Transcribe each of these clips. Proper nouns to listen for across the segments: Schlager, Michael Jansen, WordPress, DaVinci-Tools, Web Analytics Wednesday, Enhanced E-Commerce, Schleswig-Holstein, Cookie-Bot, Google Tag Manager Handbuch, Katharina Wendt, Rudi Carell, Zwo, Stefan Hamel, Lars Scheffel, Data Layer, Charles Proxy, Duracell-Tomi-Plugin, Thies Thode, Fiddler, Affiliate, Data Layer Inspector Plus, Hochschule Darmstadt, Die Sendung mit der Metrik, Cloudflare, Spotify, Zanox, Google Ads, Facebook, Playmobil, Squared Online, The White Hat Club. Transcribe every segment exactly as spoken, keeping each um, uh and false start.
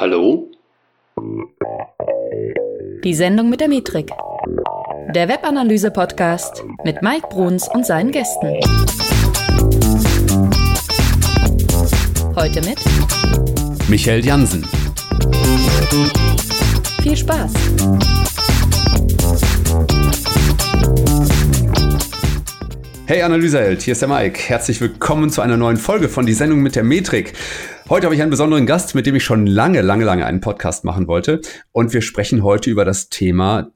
Hallo? Die Sendung mit der Metrik. Der Webanalyse-Podcast mit Mike Bruns und seinen Gästen. Heute mit Michael Jansen. Viel Spaß! Hey Analyseheld, hier ist der Mike. Herzlich willkommen zu einer neuen Folge von Die Sendung mit der Metrik. Heute habe ich einen besonderen Gast, mit dem ich schon lange, lange, lange einen Podcast machen wollte. Und wir sprechen heute über das Thema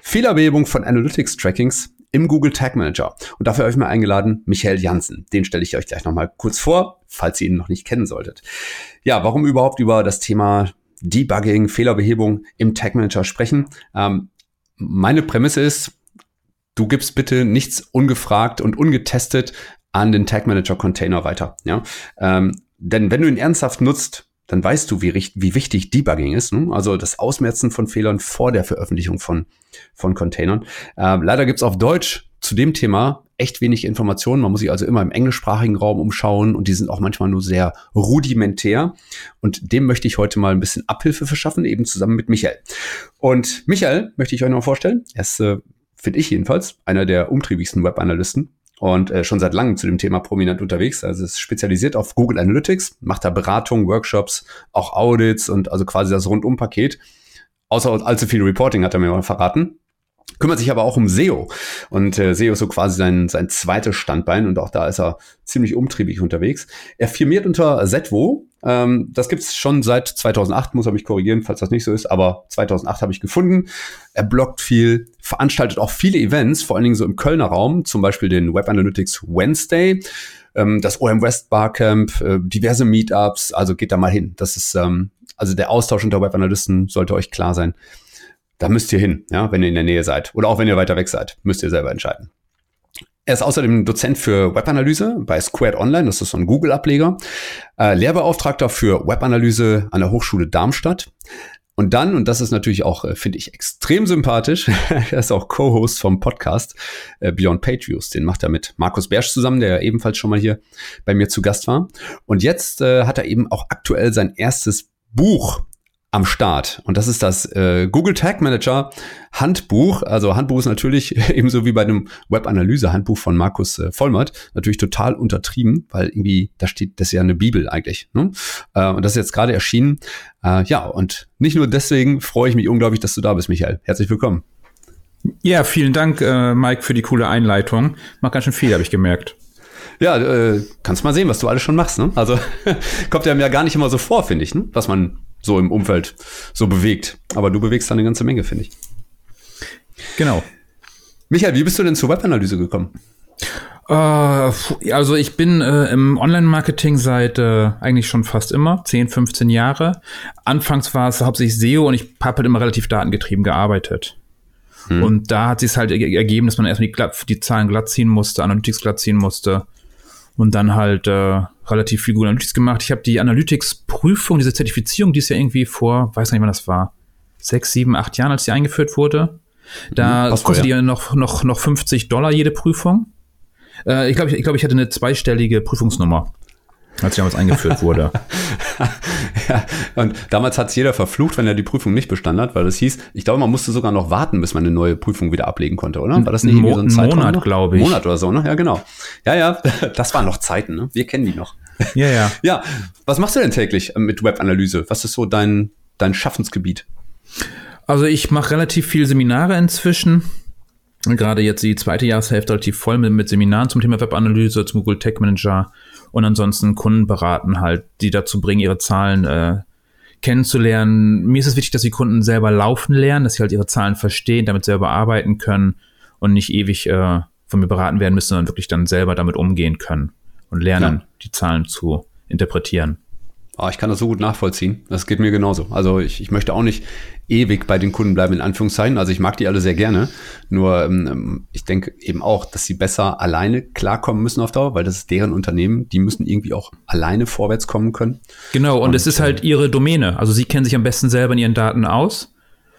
Fehlerbehebung von Analytics-Trackings im Google Tag Manager. Und dafür habe ich mir eingeladen, Michael Jansen. Den stelle ich euch gleich nochmal kurz vor, falls ihr ihn noch nicht kennen solltet. Ja, warum überhaupt über das Thema Debugging, Fehlerbehebung im Tag Manager sprechen? Ähm, meine Prämisse ist, du gibst bitte nichts ungefragt und ungetestet an den Tag Manager Container weiter. Ja? Ähm, denn wenn du ihn ernsthaft nutzt, dann weißt du, wie, wie wichtig Debugging ist. Ne? Also das Ausmerzen von Fehlern vor der Veröffentlichung von, von Containern. Ähm, leider gibt's auf Deutsch zu dem Thema echt wenig Informationen. Man muss sich also immer im englischsprachigen Raum umschauen und die sind auch manchmal nur sehr rudimentär. Und dem möchte ich heute mal ein bisschen Abhilfe verschaffen, eben zusammen mit Michael. Und Michael möchte ich euch noch vorstellen. Er ist äh, finde ich jedenfalls, einer der umtriebigsten Webanalysten und äh, schon seit langem zu dem Thema prominent unterwegs. Also ist spezialisiert auf Google Analytics, macht da Beratung, Workshops, auch Audits und also quasi das Rundum-Paket. Außer allzu viel Reporting hat er mir mal verraten. Kümmert sich aber auch um S E O. Und äh, S E O ist so quasi sein, sein zweites Standbein und auch da ist er ziemlich umtriebig unterwegs. Er firmiert unter Zwo. Ähm, das gibt's schon seit zweitausendacht, muss er mich korrigieren, falls das nicht so ist, aber zweitausendacht habe ich gefunden. Er bloggt viel, veranstaltet auch viele Events, vor allen Dingen so im Kölner Raum, zum Beispiel den Web Analytics Wednesday, ähm, das O M West Barcamp, äh, diverse Meetups, also geht da mal hin. Das ist, ähm, also der Austausch unter Webanalysten sollte euch klar sein. Da müsst ihr hin, ja, wenn ihr in der Nähe seid. Oder auch wenn ihr weiter weg seid, müsst ihr selber entscheiden. Er ist außerdem Dozent für Webanalyse bei Squared Online, das ist so ein Google-Ableger. Äh, Lehrbeauftragter für Webanalyse an der Hochschule Darmstadt. Und dann, und das ist natürlich auch, äh, finde ich, extrem sympathisch, er ist auch Co-Host vom Podcast äh, Beyond Patriots. Den macht er mit Markus Bersch zusammen, der ja ebenfalls schon mal hier bei mir zu Gast war. Und jetzt äh, hat er eben auch aktuell sein erstes Buch am Start. Und das ist das äh, Google Tag Manager Handbuch. Also Handbuch ist natürlich ebenso wie bei einem Web-Analyse-Handbuch von Markus äh, Vollmert natürlich total untertrieben, weil irgendwie da steht, das ist ja eine Bibel eigentlich. Ne? Äh, und das ist jetzt gerade erschienen. Äh, ja, und nicht nur deswegen freue ich mich unglaublich, dass du da bist, Michael. Herzlich willkommen. Ja, vielen Dank, äh, Mike, für die coole Einleitung. Macht ganz schön viel, habe ich gemerkt. Ja, äh, kannst mal sehen, was du alles schon machst. Ne? Also kommt einem ja gar nicht immer so vor, finde ich, ne? Was man so im Umfeld so bewegt. Aber du bewegst da eine ganze Menge, finde ich. Genau. Michael, wie bist du denn zur Webanalyse gekommen? Äh, also ich bin äh, im Online-Marketing seit äh, eigentlich schon fast immer, zehn, fünfzehn Jahre. Anfangs war es hauptsächlich S E O und ich habe halt immer relativ datengetrieben gearbeitet. Hm. Und da hat sich halt ergeben, dass man erstmal die, die Zahlen glatt ziehen musste, Analytics glatt ziehen musste. Und dann halt äh, relativ viel gute Analytics gemacht. Ich habe die Analytics-Prüfung, diese Zertifizierung, die ist ja irgendwie vor, weiß nicht, wann das war, sechs, sieben, acht Jahren, als die eingeführt wurde. Da mhm, kostet die ja noch, noch, noch fünfzig Dollar jede Prüfung. Äh, ich glaube, ich, ich, glaub, ich hatte eine zweistellige Prüfungsnummer, als die damals eingeführt wurde. Ja, und damals hat es jeder verflucht, wenn er die Prüfung nicht bestanden hat, weil das hieß, ich glaube, man musste sogar noch warten, bis man eine neue Prüfung wieder ablegen konnte, oder? War das nicht irgendwie so ein Zeitraum? Monat, glaube ich. Monat oder so, ne? Ja, genau. Ja, ja, das waren noch Zeiten, ne? Wir kennen die noch. Ja, ja. Ja, was machst du denn täglich mit Webanalyse? Was ist so dein, dein Schaffensgebiet? Also ich mache relativ viele Seminare inzwischen. Gerade jetzt die zweite Jahreshälfte relativ voll mit, mit Seminaren zum Thema Webanalyse, zum Google Tag Manager und ansonsten Kunden beraten halt, die dazu bringen, ihre Zahlen äh, kennenzulernen. Mir ist es wichtig, dass die Kunden selber laufen lernen, dass sie halt ihre Zahlen verstehen, damit selber arbeiten können und nicht ewig äh, von mir beraten werden müssen, sondern wirklich dann selber damit umgehen können und lernen, ja, die Zahlen zu interpretieren. Oh, ich kann das so gut nachvollziehen. Das geht mir genauso. Also ich, ich möchte auch nicht ewig bei den Kunden bleiben, in Anführungszeichen. Also ich mag die alle sehr gerne. Nur ähm, ich denke eben auch, dass sie besser alleine klarkommen müssen auf Dauer, weil das ist deren Unternehmen. Die müssen irgendwie auch alleine vorwärts kommen können. Genau, und, und es ist halt ihre Domäne. Also sie kennen sich am besten selber in ihren Daten aus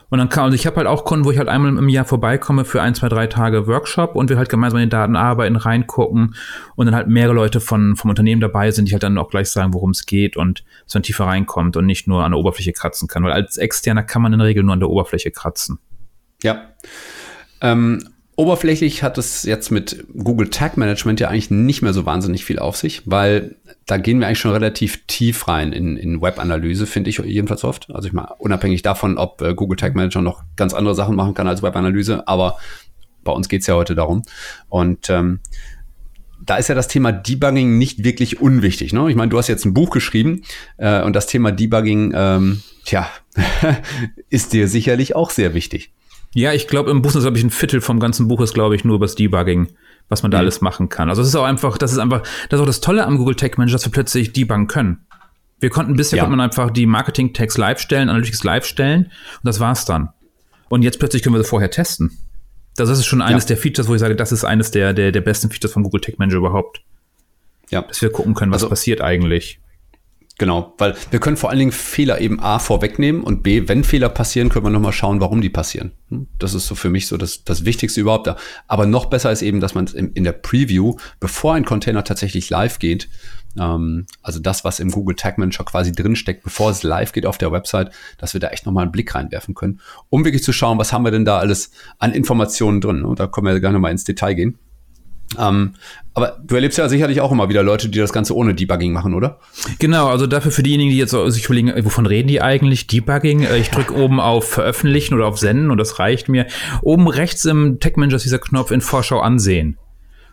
Und dann kann, also ich habe halt auch Kunden, wo ich halt einmal im Jahr vorbeikomme für ein, zwei, drei Tage Workshop und wir halt gemeinsam in den Daten arbeiten, reingucken und dann halt mehrere Leute von, vom Unternehmen dabei sind, die halt dann auch gleich sagen, worum es geht und so dann tiefer reinkommt und nicht nur an der Oberfläche kratzen kann. Weil als Externer kann man in der Regel nur an der Oberfläche kratzen. Ja. Ähm, oberflächlich hat es jetzt mit Google Tag Management ja eigentlich nicht mehr so wahnsinnig viel auf sich, weil da gehen wir eigentlich schon relativ tief rein in, in Web-Analyse, finde ich jedenfalls oft. Also ich meine, unabhängig davon, ob äh, Google Tag Manager noch ganz andere Sachen machen kann als Web-Analyse, aber bei uns geht es ja heute darum. Und ähm, da ist ja das Thema Debugging nicht wirklich unwichtig, ne? Ich meine, du hast jetzt ein Buch geschrieben äh, und das Thema Debugging, ähm, tja, ist dir sicherlich auch sehr wichtig. Ja, ich glaube, im Buch ist, glaube ich, ein Viertel vom ganzen Buch ist, glaube ich, nur über das Debugging, was man da mhm. alles machen kann. Also es ist auch einfach, das ist einfach, das ist auch das Tolle am Google Tag Manager, dass wir plötzlich debuggen können. Wir konnten bisher ja. konnte man einfach die Marketing-Tags live stellen, Analytics live stellen und das war's dann. Und jetzt plötzlich können wir das vorher testen. Das ist schon eines ja. der Features, wo ich sage, das ist eines der, der, der besten Features von Google Tag Manager überhaupt. Ja. Dass wir gucken können, was also, passiert eigentlich. Genau, weil wir können vor allen Dingen Fehler eben A vorwegnehmen und B, wenn Fehler passieren, können wir nochmal schauen, warum die passieren. Das ist so für mich so das, das Wichtigste überhaupt. Aber noch besser ist eben, dass man in, in der Preview, bevor ein Container tatsächlich live geht, ähm, also das, was im Google Tag Manager quasi drinsteckt, bevor es live geht auf der Website, dass wir da echt nochmal einen Blick reinwerfen können, um wirklich zu schauen, was haben wir denn da alles an Informationen drin. Und da können wir gerne mal ins Detail gehen. Ähm, aber du erlebst ja sicherlich auch immer wieder Leute, die das Ganze ohne Debugging machen, oder? Genau, also dafür für diejenigen, die jetzt sich überlegen, wovon reden die eigentlich? Debugging, ich drücke oben auf Veröffentlichen oder auf Senden und das reicht mir. Oben rechts im Tag Manager ist dieser Knopf in Vorschau ansehen.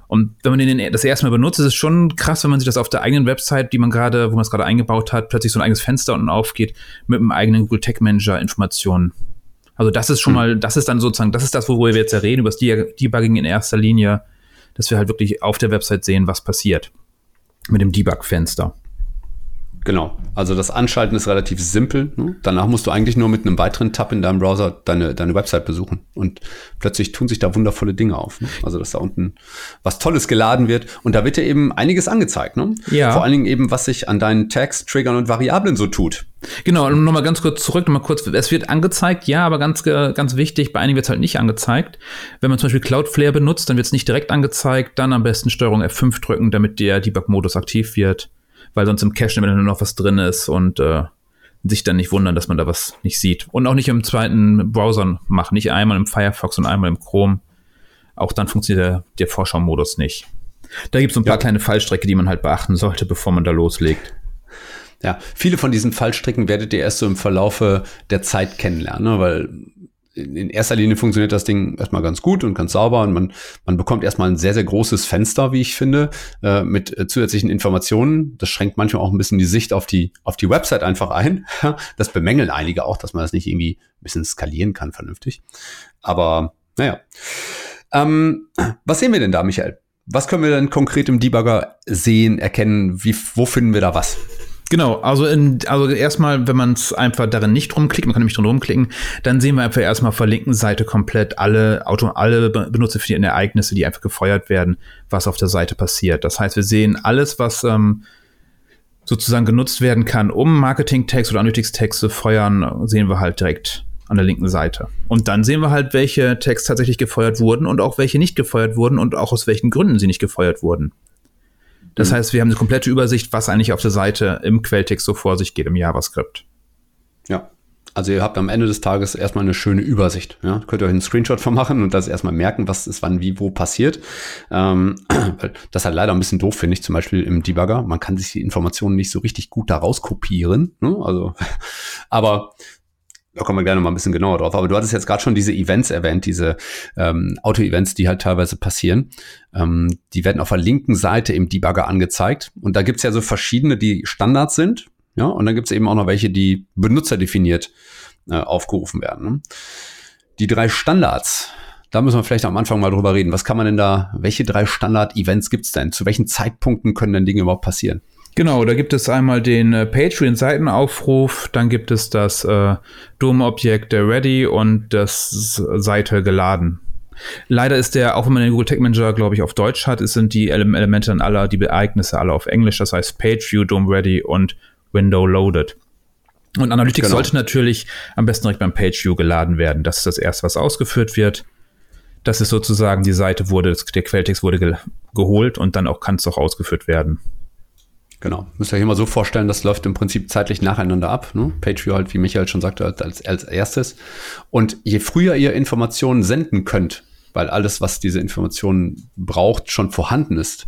Und wenn man den das erste Mal benutzt, ist es schon krass, wenn man sich das auf der eigenen Website, die man gerade, wo man es gerade eingebaut hat, plötzlich so ein eigenes Fenster unten aufgeht mit einem eigenen Google Tag Manager Informationen. Also das ist schon hm. mal, das ist dann sozusagen, das ist das, worüber wir jetzt ja reden, über das Debugging in erster Linie. Dass wir halt wirklich auf der Website sehen, was passiert mit dem Debug-Fenster. Genau, also das Anschalten ist relativ simpel. Ne? Danach musst du eigentlich nur mit einem weiteren Tab in deinem Browser deine, deine Website besuchen. Und plötzlich tun sich da wundervolle Dinge auf. Ne? Also dass da unten was Tolles geladen wird. Und da wird dir eben einiges angezeigt. Ne? Ja. Vor allen Dingen eben, was sich an deinen Tags, Triggern und Variablen so tut. Genau, und nochmal ganz kurz zurück, nochmal kurz, es wird angezeigt, ja, aber ganz ganz wichtig, bei einigen wird es halt nicht angezeigt. Wenn man zum Beispiel Cloudflare benutzt, dann wird es nicht direkt angezeigt, dann am besten Steuerung F fünf drücken, damit der Debug-Modus aktiv wird, weil sonst im Cache dann nur noch was drin ist und äh, sich dann nicht wundern, dass man da was nicht sieht. Und auch nicht im zweiten Browser machen, nicht einmal im Firefox und einmal im Chrome. Auch dann funktioniert der, der Vorschau-Modus nicht. Da gibt es ein paar ja. kleine Fallstrecke, die man halt beachten sollte, bevor man da loslegt. Ja, viele von diesen Fallstricken werdet ihr erst so im Verlaufe der Zeit kennenlernen, ne? Weil in erster Linie funktioniert das Ding erstmal ganz gut und ganz sauber und man, man bekommt erstmal ein sehr, sehr großes Fenster, wie ich finde, äh, mit äh, zusätzlichen Informationen. Das schränkt manchmal auch ein bisschen die Sicht auf die, auf die Website einfach ein. Das bemängeln einige auch, dass man das nicht irgendwie ein bisschen skalieren kann vernünftig. Aber naja. Ähm, was sehen wir denn da, Michael? Was können wir denn konkret im Debugger sehen, erkennen? Wie, wo finden wir da was? Genau, also in, also erstmal, wenn man es einfach darin nicht rumklickt, man kann nämlich drin rumklicken, dann sehen wir einfach erstmal auf der linken Seite komplett alle Auto, alle benutzerdefinierten Ereignisse, die einfach gefeuert werden, was auf der Seite passiert. Das heißt, wir sehen alles, was ähm, sozusagen genutzt werden kann, um Marketing-Tags oder Analytics-Tags zu feuern, sehen wir halt direkt an der linken Seite. Und dann sehen wir halt, welche Tags tatsächlich gefeuert wurden und auch welche nicht gefeuert wurden und auch aus welchen Gründen sie nicht gefeuert wurden. Das heißt, wir haben eine komplette Übersicht, was eigentlich auf der Seite im Quelltext so vor sich geht im JavaScript. Ja, also ihr habt am Ende des Tages erstmal eine schöne Übersicht. Ja? Könnt ihr euch einen Screenshot von machen und das erstmal merken, was ist wann, wie, wo passiert. Ähm, das ist halt leider ein bisschen doof, finde ich, zum Beispiel im Debugger. Man kann sich die Informationen nicht so richtig gut daraus kopieren. Ne? Also, aber da kommen wir gerne mal ein bisschen genauer drauf. Aber du hattest jetzt gerade schon diese Events erwähnt, diese ähm, Auto-Events, die halt teilweise passieren. Ähm, die werden auf der linken Seite im Debugger angezeigt. Und da gibt's ja so verschiedene, die Standards sind. Ja, und dann gibt's eben auch noch welche, die benutzerdefiniert äh, aufgerufen werden. Ne? Die drei Standards, da müssen wir vielleicht am Anfang mal drüber reden. Was kann man denn da, welche drei Standard-Events gibt's denn? Zu welchen Zeitpunkten können denn Dinge überhaupt passieren? Genau, da gibt es einmal den äh, Patreon-Seitenaufruf, dann gibt es das äh, D O M-Objekt äh, ready und das äh, Seite geladen. Leider ist der, auch wenn man den Google Tag Manager, glaube ich, auf Deutsch hat, es sind die Ele- Elemente dann aller, die Ereignisse alle auf Englisch, das heißt Page View, D O M ready und Window loaded. Und Analytics genau. sollte natürlich am besten direkt beim Pageview geladen werden. Das ist das Erste, was ausgeführt wird. Das ist sozusagen, die Seite wurde, der Quelltext wurde ge- geholt und dann auch kann es auch ausgeführt werden. Genau. Müsst ihr euch immer so vorstellen, das läuft im Prinzip zeitlich nacheinander ab. Ne? Pageview halt, wie Michael schon sagte, als, als erstes. Und je früher ihr Informationen senden könnt, weil alles, was diese Informationen braucht, schon vorhanden ist,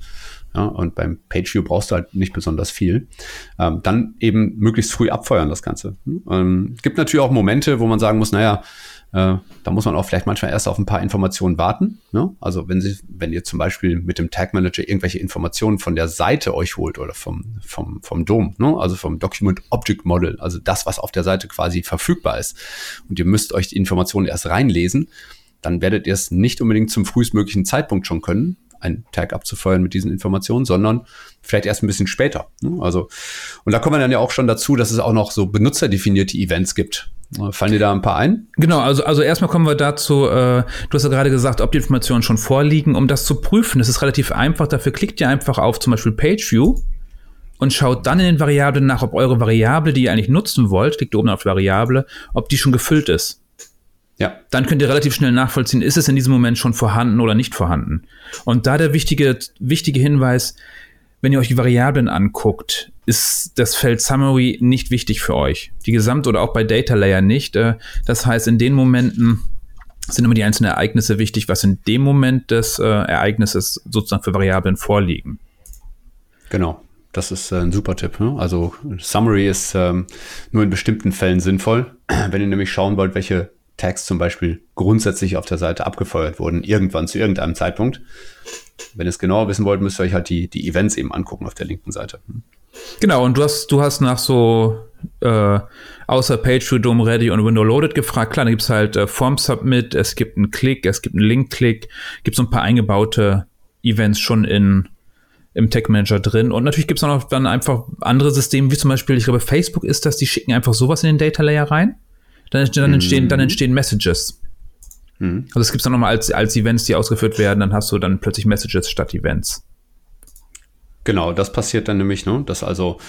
ja, und beim Pageview brauchst du halt nicht besonders viel. Ähm, dann eben möglichst früh abfeuern das Ganze. Ähm, gibt natürlich auch Momente, wo man sagen muss, naja, äh, da muss man auch vielleicht manchmal erst auf ein paar Informationen warten. Ne? Also wenn Sie, wenn ihr zum Beispiel mit dem Tag Manager irgendwelche Informationen von der Seite euch holt oder vom, vom, vom D O M, ne? Also vom Document Object Model, also das, was auf der Seite quasi verfügbar ist. Und ihr müsst euch die Informationen erst reinlesen, dann werdet ihr es nicht unbedingt zum frühestmöglichen Zeitpunkt schon können, einen Tag abzufeuern mit diesen Informationen, sondern vielleicht erst ein bisschen später. Also, und da kommen wir dann ja auch schon dazu, dass es auch noch so benutzerdefinierte Events gibt. Fallen dir da ein paar ein? Genau, also, also erstmal kommen wir dazu, äh, du hast ja gerade gesagt, ob die Informationen schon vorliegen, um das zu prüfen. Das ist relativ einfach, dafür klickt ihr einfach auf zum Beispiel Pageview und schaut dann in den Variablen nach, ob eure Variable, die ihr eigentlich nutzen wollt, klickt oben auf Variable, ob die schon gefüllt ist. Ja. Dann könnt ihr relativ schnell nachvollziehen, ist es in diesem Moment schon vorhanden oder nicht vorhanden. Und da der wichtige, wichtige Hinweis, wenn ihr euch die Variablen anguckt, ist das Feld Summary nicht wichtig für euch. Die Gesamt- oder auch bei Data Layer nicht. Das heißt, in den Momenten sind immer die einzelnen Ereignisse wichtig, was in dem Moment des Ereignisses sozusagen für Variablen vorliegen. Genau. Das ist ein super Tipp. Ne? Also Summary ist ähm, nur in bestimmten Fällen sinnvoll. Wenn ihr nämlich schauen wollt, welche Tags zum Beispiel grundsätzlich auf der Seite abgefeuert wurden, irgendwann zu irgendeinem Zeitpunkt. Wenn ihr es genauer wissen wollt, müsst ihr euch halt die, die Events eben angucken auf der linken Seite. Genau, und du hast, du hast nach so äh, außer Pageview, D O M Ready und Window Loaded gefragt. Klar, da gibt es halt äh, Form Submit, es gibt einen Klick, es gibt einen Link-Klick, gibt so ein paar eingebaute Events schon in im Tag Manager drin. Und natürlich gibt es auch noch dann einfach andere Systeme, wie zum Beispiel, ich glaube, Facebook ist das, die schicken einfach sowas in den Data Layer rein. Dann entstehen, mhm. dann entstehen Messages. Mhm. Also es gibt es dann nochmal als, als Events, die ausgeführt werden, dann hast du dann plötzlich Messages statt Events. Genau, das passiert dann nämlich, ne? Dass also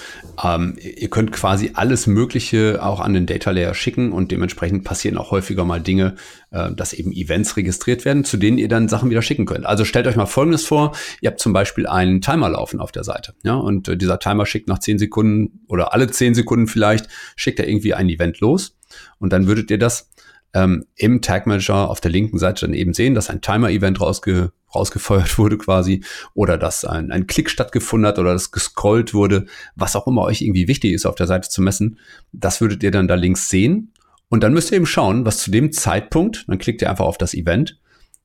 ähm, ihr könnt quasi alles Mögliche auch an den Data Layer schicken und dementsprechend passieren auch häufiger mal Dinge, äh, dass eben Events registriert werden, zu denen ihr dann Sachen wieder schicken könnt. Also stellt euch mal Folgendes vor, ihr habt zum Beispiel einen Timer laufen auf der Seite, ja, und äh, dieser Timer schickt nach zehn Sekunden oder alle zehn Sekunden vielleicht, schickt er irgendwie ein Event los. Und dann würdet ihr das ähm, im Tag Manager auf der linken Seite dann eben sehen, dass ein Timer-Event rausge- rausgefeuert wurde quasi oder dass ein, ein Klick stattgefunden hat oder dass gescrollt wurde, was auch immer euch irgendwie wichtig ist auf der Seite zu messen. Das würdet ihr dann da links sehen und dann müsst ihr eben schauen, was zu dem Zeitpunkt, dann klickt ihr einfach auf das Event,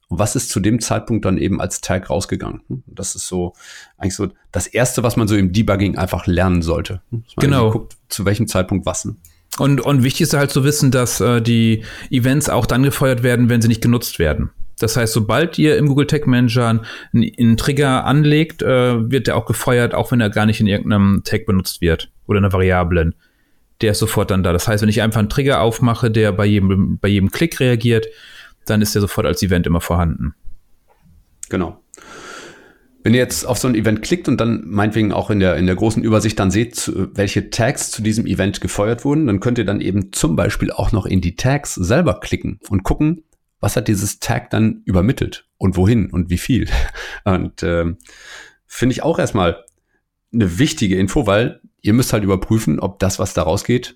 und was ist zu dem Zeitpunkt dann eben als Tag rausgegangen. Das ist so eigentlich so das Erste, was man so im Debugging einfach lernen sollte. Dass man genau. guckt, zu welchem Zeitpunkt was. Und, und wichtig ist halt zu wissen, dass äh, die Events auch dann gefeuert werden, wenn sie nicht genutzt werden. Das heißt, sobald ihr im Google Tag Manager einen, einen Trigger anlegt, äh, wird der auch gefeuert, auch wenn er gar nicht in irgendeinem Tag benutzt wird oder in einer Variablen. Der ist sofort dann da. Das heißt, wenn ich einfach einen Trigger aufmache, der bei jedem, bei jedem Klick reagiert, dann ist der sofort als Event immer vorhanden. Genau. Wenn ihr jetzt auf so ein Event klickt und dann meinetwegen auch in der, in der großen Übersicht dann seht, welche Tags zu diesem Event gefeuert wurden, dann könnt ihr dann eben zum Beispiel auch noch in die Tags selber klicken und gucken, was hat dieses Tag dann übermittelt und wohin und wie viel. Und äh, finde ich auch erstmal eine wichtige Info, weil ihr müsst halt überprüfen, ob das, was da rausgeht,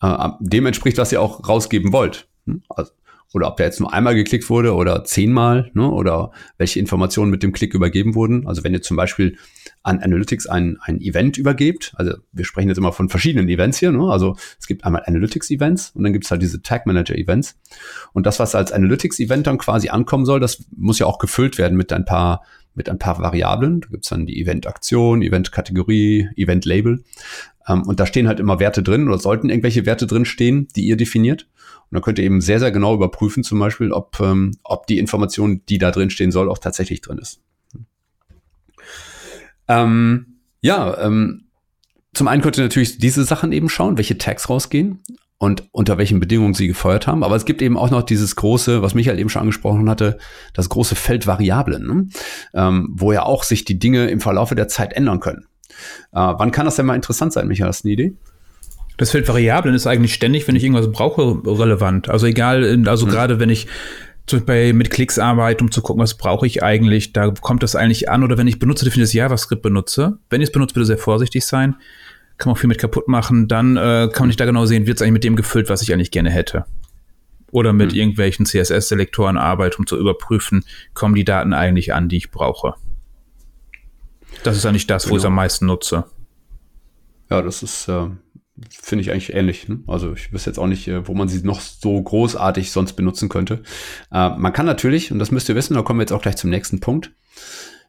äh, dem entspricht, was ihr auch rausgeben wollt. Hm? Also, oder ob der jetzt nur einmal geklickt wurde oder zehnmal, ne, oder welche Informationen mit dem Klick übergeben wurden. Also wenn ihr zum Beispiel an Analytics ein, ein Event übergebt, also wir sprechen jetzt immer von verschiedenen Events hier, ne, also es gibt einmal Analytics-Events und dann gibt es halt diese Tag-Manager-Events. Und das, was als Analytics-Event dann quasi ankommen soll, das muss ja auch gefüllt werden mit ein paar, mit ein paar Variablen. Da gibt es dann die Event-Aktion, Event-Kategorie, Event-Label. Ähm, und da stehen halt immer Werte drin oder sollten irgendwelche Werte drin stehen, die ihr definiert. Und dann könnt ihr eben sehr, sehr genau überprüfen zum Beispiel, ob, ähm, ob die Information, die da drin stehen soll, auch tatsächlich drin ist. Ähm, ja, ähm, zum einen könnt ihr natürlich diese Sachen eben schauen, welche Tags rausgehen und unter welchen Bedingungen sie gefeuert haben. Aber es gibt eben auch noch dieses große, was Michael eben schon angesprochen hatte, das große Feld Variablen, ne? ähm, wo ja auch sich die Dinge im Verlaufe der Zeit ändern können. Äh, wann kann das denn mal interessant sein, Michael? Hast du eine Idee? Das Feld Variablen ist eigentlich ständig, wenn ich irgendwas brauche, relevant. Also egal, also hm. gerade wenn ich bei, mit Klicks arbeite, um zu gucken, was brauche ich eigentlich, da kommt das eigentlich an. Oder wenn ich benutze, definiertes JavaScript benutze. Wenn ich es benutze, bitte sehr vorsichtig sein. Kann man auch viel mit kaputt machen. Dann äh, kann man nicht da genau sehen, wird es eigentlich mit dem gefüllt, was ich eigentlich gerne hätte. Oder mit hm. irgendwelchen C S S-Selektoren arbeite, um zu überprüfen, kommen die Daten eigentlich an, die ich brauche. Das ist eigentlich das, genau. wo ich es am meisten nutze. Ja, das ist, äh, finde ich eigentlich ähnlich. Ne? Also ich wüsste jetzt auch nicht, äh, wo man sie noch so großartig sonst benutzen könnte. Äh, man kann natürlich, und das müsst ihr wissen, da kommen wir jetzt auch gleich zum nächsten Punkt,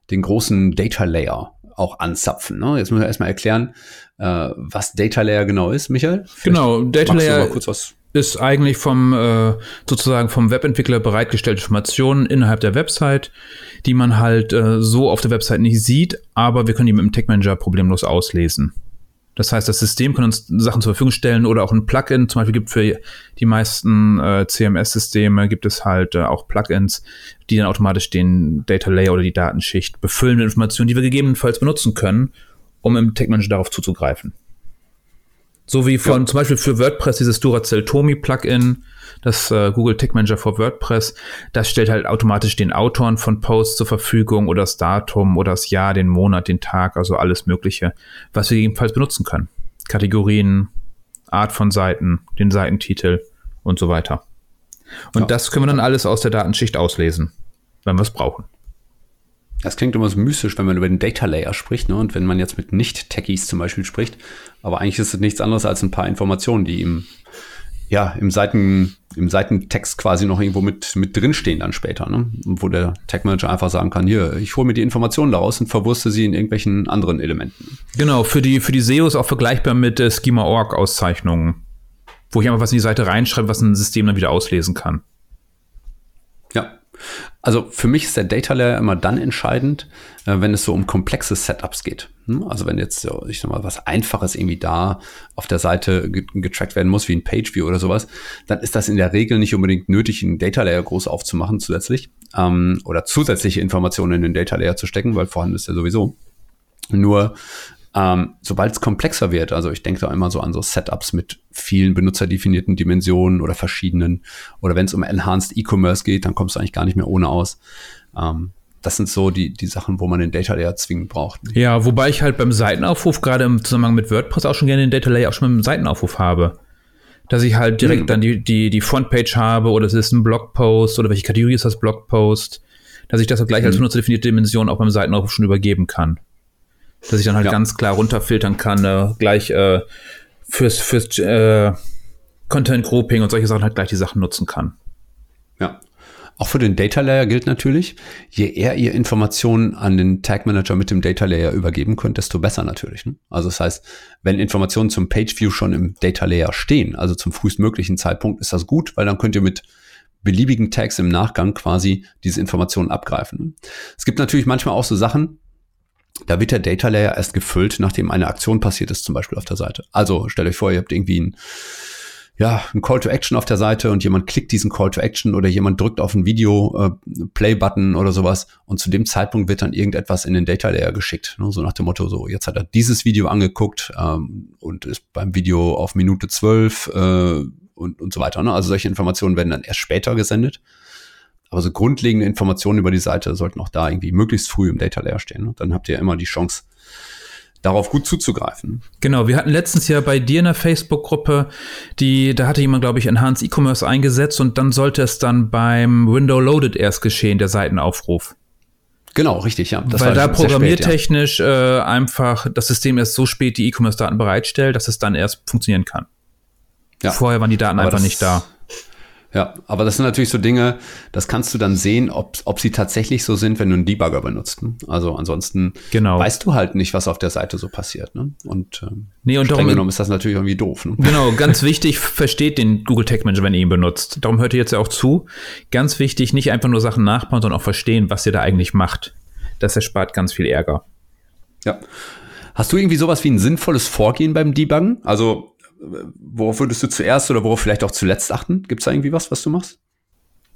den großen Data Layer auch anzapfen. Ne? Jetzt müssen wir erstmal erklären, äh, was Data Layer genau ist, Michael. Vielleicht genau, Data Layer magst du mal kurz was ist eigentlich vom äh, sozusagen vom Webentwickler bereitgestellte Informationen innerhalb der Website, die man halt äh, so auf der Website nicht sieht, aber wir können die mit dem Tag Manager problemlos auslesen. Das heißt, das System kann uns Sachen zur Verfügung stellen oder auch ein Plugin. Zum Beispiel gibt für die meisten äh, C M S-Systeme gibt es halt äh, auch Plugins, die dann automatisch den Data Layer oder die Datenschicht befüllen mit Informationen, die wir gegebenenfalls benutzen können, um im Tag Manager darauf zuzugreifen. So wie von ja. zum Beispiel für WordPress dieses Duracell-Tomi-Plugin, das äh, Google Tag Manager for WordPress, das stellt halt automatisch den Autoren von Posts zur Verfügung oder das Datum oder das Jahr, den Monat, den Tag, also alles Mögliche, was wir gegebenenfalls benutzen können. Kategorien, Art von Seiten, den Seitentitel und so weiter. Und ja. das können wir dann alles aus der Datenschicht auslesen, wenn wir es brauchen. Das klingt immer so mystisch, wenn man über den Data Layer spricht, ne? Und wenn man jetzt mit Nicht-Techies zum Beispiel spricht. Aber eigentlich ist es nichts anderes als ein paar Informationen, die im, ja, im Seiten, im Seitentext quasi noch irgendwo mit, mit drinstehen dann später, ne? Wo der Tag Manager einfach sagen kann, hier, ich hole mir die Informationen daraus und verwurste sie in irgendwelchen anderen Elementen. Genau, für die, für die S E Os auch vergleichbar mit äh, Schema-Org-Auszeichnungen. Wo ich einfach was in die Seite reinschreibe, was ein System dann wieder auslesen kann. Ja. Also für mich ist der Data Layer immer dann entscheidend, wenn es so um komplexe Setups geht. Also wenn jetzt, ich sag mal, was Einfaches irgendwie da auf der Seite getrackt werden muss, wie ein Pageview oder sowas, dann ist das in der Regel nicht unbedingt nötig, einen Data Layer groß aufzumachen zusätzlich ähm, oder zusätzliche Informationen in den Data Layer zu stecken, weil vorhanden ist ja sowieso. Nur ähm, sobald es komplexer wird, also ich denke da immer so an so Setups mit vielen benutzerdefinierten Dimensionen oder verschiedenen, oder wenn es um Enhanced E-Commerce geht, dann kommst du eigentlich gar nicht mehr ohne aus. Ähm, das sind so die, die Sachen, wo man den Data Layer zwingend braucht. Ja, wobei ich halt beim Seitenaufruf, gerade im Zusammenhang mit WordPress, auch schon gerne den Data Layer auch schon beim Seitenaufruf habe. Dass ich halt direkt mhm. dann die, die, die Frontpage habe, oder es ist ein Blogpost, oder welche Kategorie ist das Blogpost, dass ich das auch gleich mhm. als benutzerdefinierte Dimension auch beim Seitenaufruf schon übergeben kann. Dass ich dann halt ja. ganz klar runterfiltern kann, äh, gleich äh, fürs, fürs äh, Content-Grouping und solche Sachen halt gleich die Sachen nutzen kann. Ja. Auch für den Data Layer gilt natürlich, je eher ihr Informationen an den Tag Manager mit dem Data Layer übergeben könnt, desto besser natürlich. Ne? Also das heißt, wenn Informationen zum Pageview schon im Data Layer stehen, also zum frühestmöglichen Zeitpunkt, ist das gut, weil dann könnt ihr mit beliebigen Tags im Nachgang quasi diese Informationen abgreifen. Es gibt natürlich manchmal auch so Sachen, da wird der Data Layer erst gefüllt, nachdem eine Aktion passiert ist, zum Beispiel auf der Seite. Also stellt euch vor, ihr habt irgendwie ein, ja, ein Call to Action auf der Seite und jemand klickt diesen Call to Action oder jemand drückt auf einen Video-Play-Button äh, oder sowas und zu dem Zeitpunkt wird dann irgendetwas in den Data Layer geschickt. Ne? So nach dem Motto, so jetzt hat er dieses Video angeguckt ähm, und ist beim Video auf Minute zwölf äh, und, und so weiter. Ne? Also solche Informationen werden dann erst später gesendet. Aber so grundlegende Informationen über die Seite sollten auch da irgendwie möglichst früh im Data Layer stehen. Und dann habt ihr immer die Chance, darauf gut zuzugreifen. Genau, wir hatten letztens ja bei dir in der Facebook-Gruppe, die, da hatte jemand, glaube ich, Enhanced E-Commerce eingesetzt und dann sollte es dann beim Window Loaded erst geschehen, der Seitenaufruf. Genau, richtig, ja. Das Weil da programmiertechnisch spät, ja. äh, einfach das System erst so spät die E-Commerce-Daten bereitstellt, dass es dann erst funktionieren kann. Ja. Vorher waren die Daten Aber einfach nicht da. Ja, aber das sind natürlich so Dinge, das kannst du dann sehen, ob, ob sie tatsächlich so sind, wenn du einen Debugger benutzt. Also ansonsten genau. weißt du halt nicht, was auf der Seite so passiert. Ne? Und ähm, nee, und streng genommen ist das natürlich irgendwie doof. Ne? Genau, ganz wichtig, versteht den Google Tag Manager, wenn ihr ihn benutzt. Darum hört ihr jetzt ja auch zu. Ganz wichtig, nicht einfach nur Sachen nachbauen, sondern auch verstehen, was ihr da eigentlich macht. Das erspart ganz viel Ärger. Ja. Hast du irgendwie sowas wie ein sinnvolles Vorgehen beim Debuggen? Also worauf würdest du zuerst oder worauf vielleicht auch zuletzt achten? Gibt es da irgendwie was, was du machst?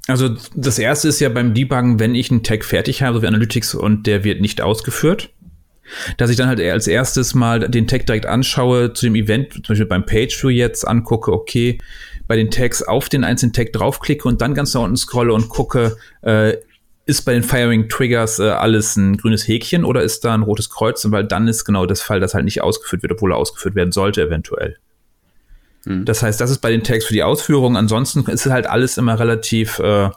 Also das Erste ist ja beim Debuggen, wenn ich einen Tag fertig habe, so wie Analytics, und der wird nicht ausgeführt, dass ich dann halt als erstes mal den Tag direkt anschaue, zu dem Event, zum Beispiel beim Pageview jetzt angucke, okay, bei den Tags auf den einzelnen Tag draufklicke und dann ganz nach unten scrolle und gucke, äh, ist bei den Firing Triggers äh, alles ein grünes Häkchen oder ist da ein rotes Kreuz? Und weil dann ist genau das Fall, dass halt nicht ausgeführt wird, obwohl er ausgeführt werden sollte eventuell. Hm. Das heißt, das ist bei den Tags für die Ausführung. Ansonsten ist halt alles immer relativ äh,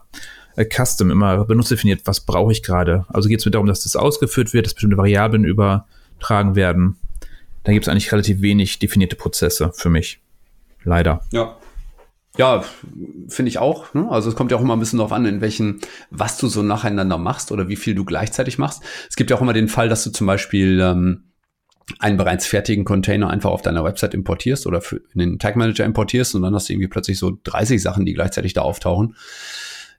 custom, immer benutzerdefiniert, was brauche ich gerade. Also geht es mir darum, dass das ausgeführt wird, dass bestimmte Variablen übertragen werden. Da gibt es eigentlich relativ wenig definierte Prozesse für mich. Leider. Ja. Ja, finde ich auch. Ne? Also es kommt ja auch immer ein bisschen darauf an, in welchen, was du so nacheinander machst oder wie viel du gleichzeitig machst. Es gibt ja auch immer den Fall, dass du zum Beispiel ähm, einen bereits fertigen Container einfach auf deiner Website importierst oder für, in den Tag Manager importierst und dann hast du irgendwie plötzlich so dreißig Sachen, die gleichzeitig da auftauchen.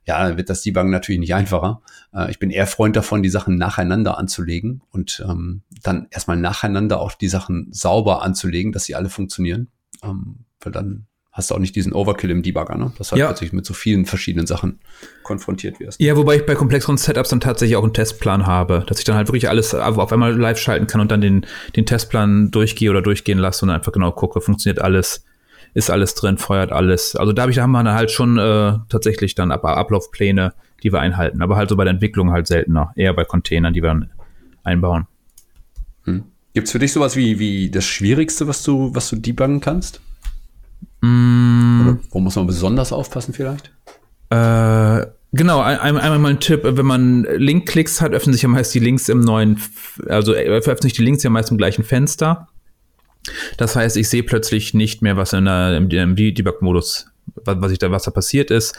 Ja, dann wird das Debuggen natürlich nicht einfacher. Äh, ich bin eher Freund davon, die Sachen nacheinander anzulegen und ähm, dann erstmal nacheinander auch die Sachen sauber anzulegen, dass sie alle funktionieren. Ähm, weil dann hast du auch nicht diesen Overkill im Debugger, ne? Dass halt ja. plötzlich mit so vielen verschiedenen Sachen konfrontiert wirst. Ja, wobei ich bei komplexeren Setups dann tatsächlich auch einen Testplan habe, dass ich dann halt wirklich alles auf einmal live schalten kann und dann den, den Testplan durchgehe oder durchgehen lasse und einfach genau gucke, funktioniert alles, ist alles drin, feuert alles. Also da, hab ich, da haben wir dann halt schon äh, tatsächlich dann Ab- Ablaufpläne, die wir einhalten, aber halt so bei der Entwicklung halt seltener, eher bei Containern, die wir dann einbauen. Hm. Gibt's für dich sowas wie, wie das Schwierigste, was du, was du debuggen kannst? Oder wo muss man besonders aufpassen vielleicht? Äh, genau, ein, einmal mal ein Tipp, wenn man Link-Klicks hat, öffnen sich ja meist die Links im neuen, also öffnen sich die Links ja meist im gleichen Fenster. Das heißt, ich sehe plötzlich nicht mehr, was in der, im, im Debug-Modus, was, was, ich da, was da passiert ist.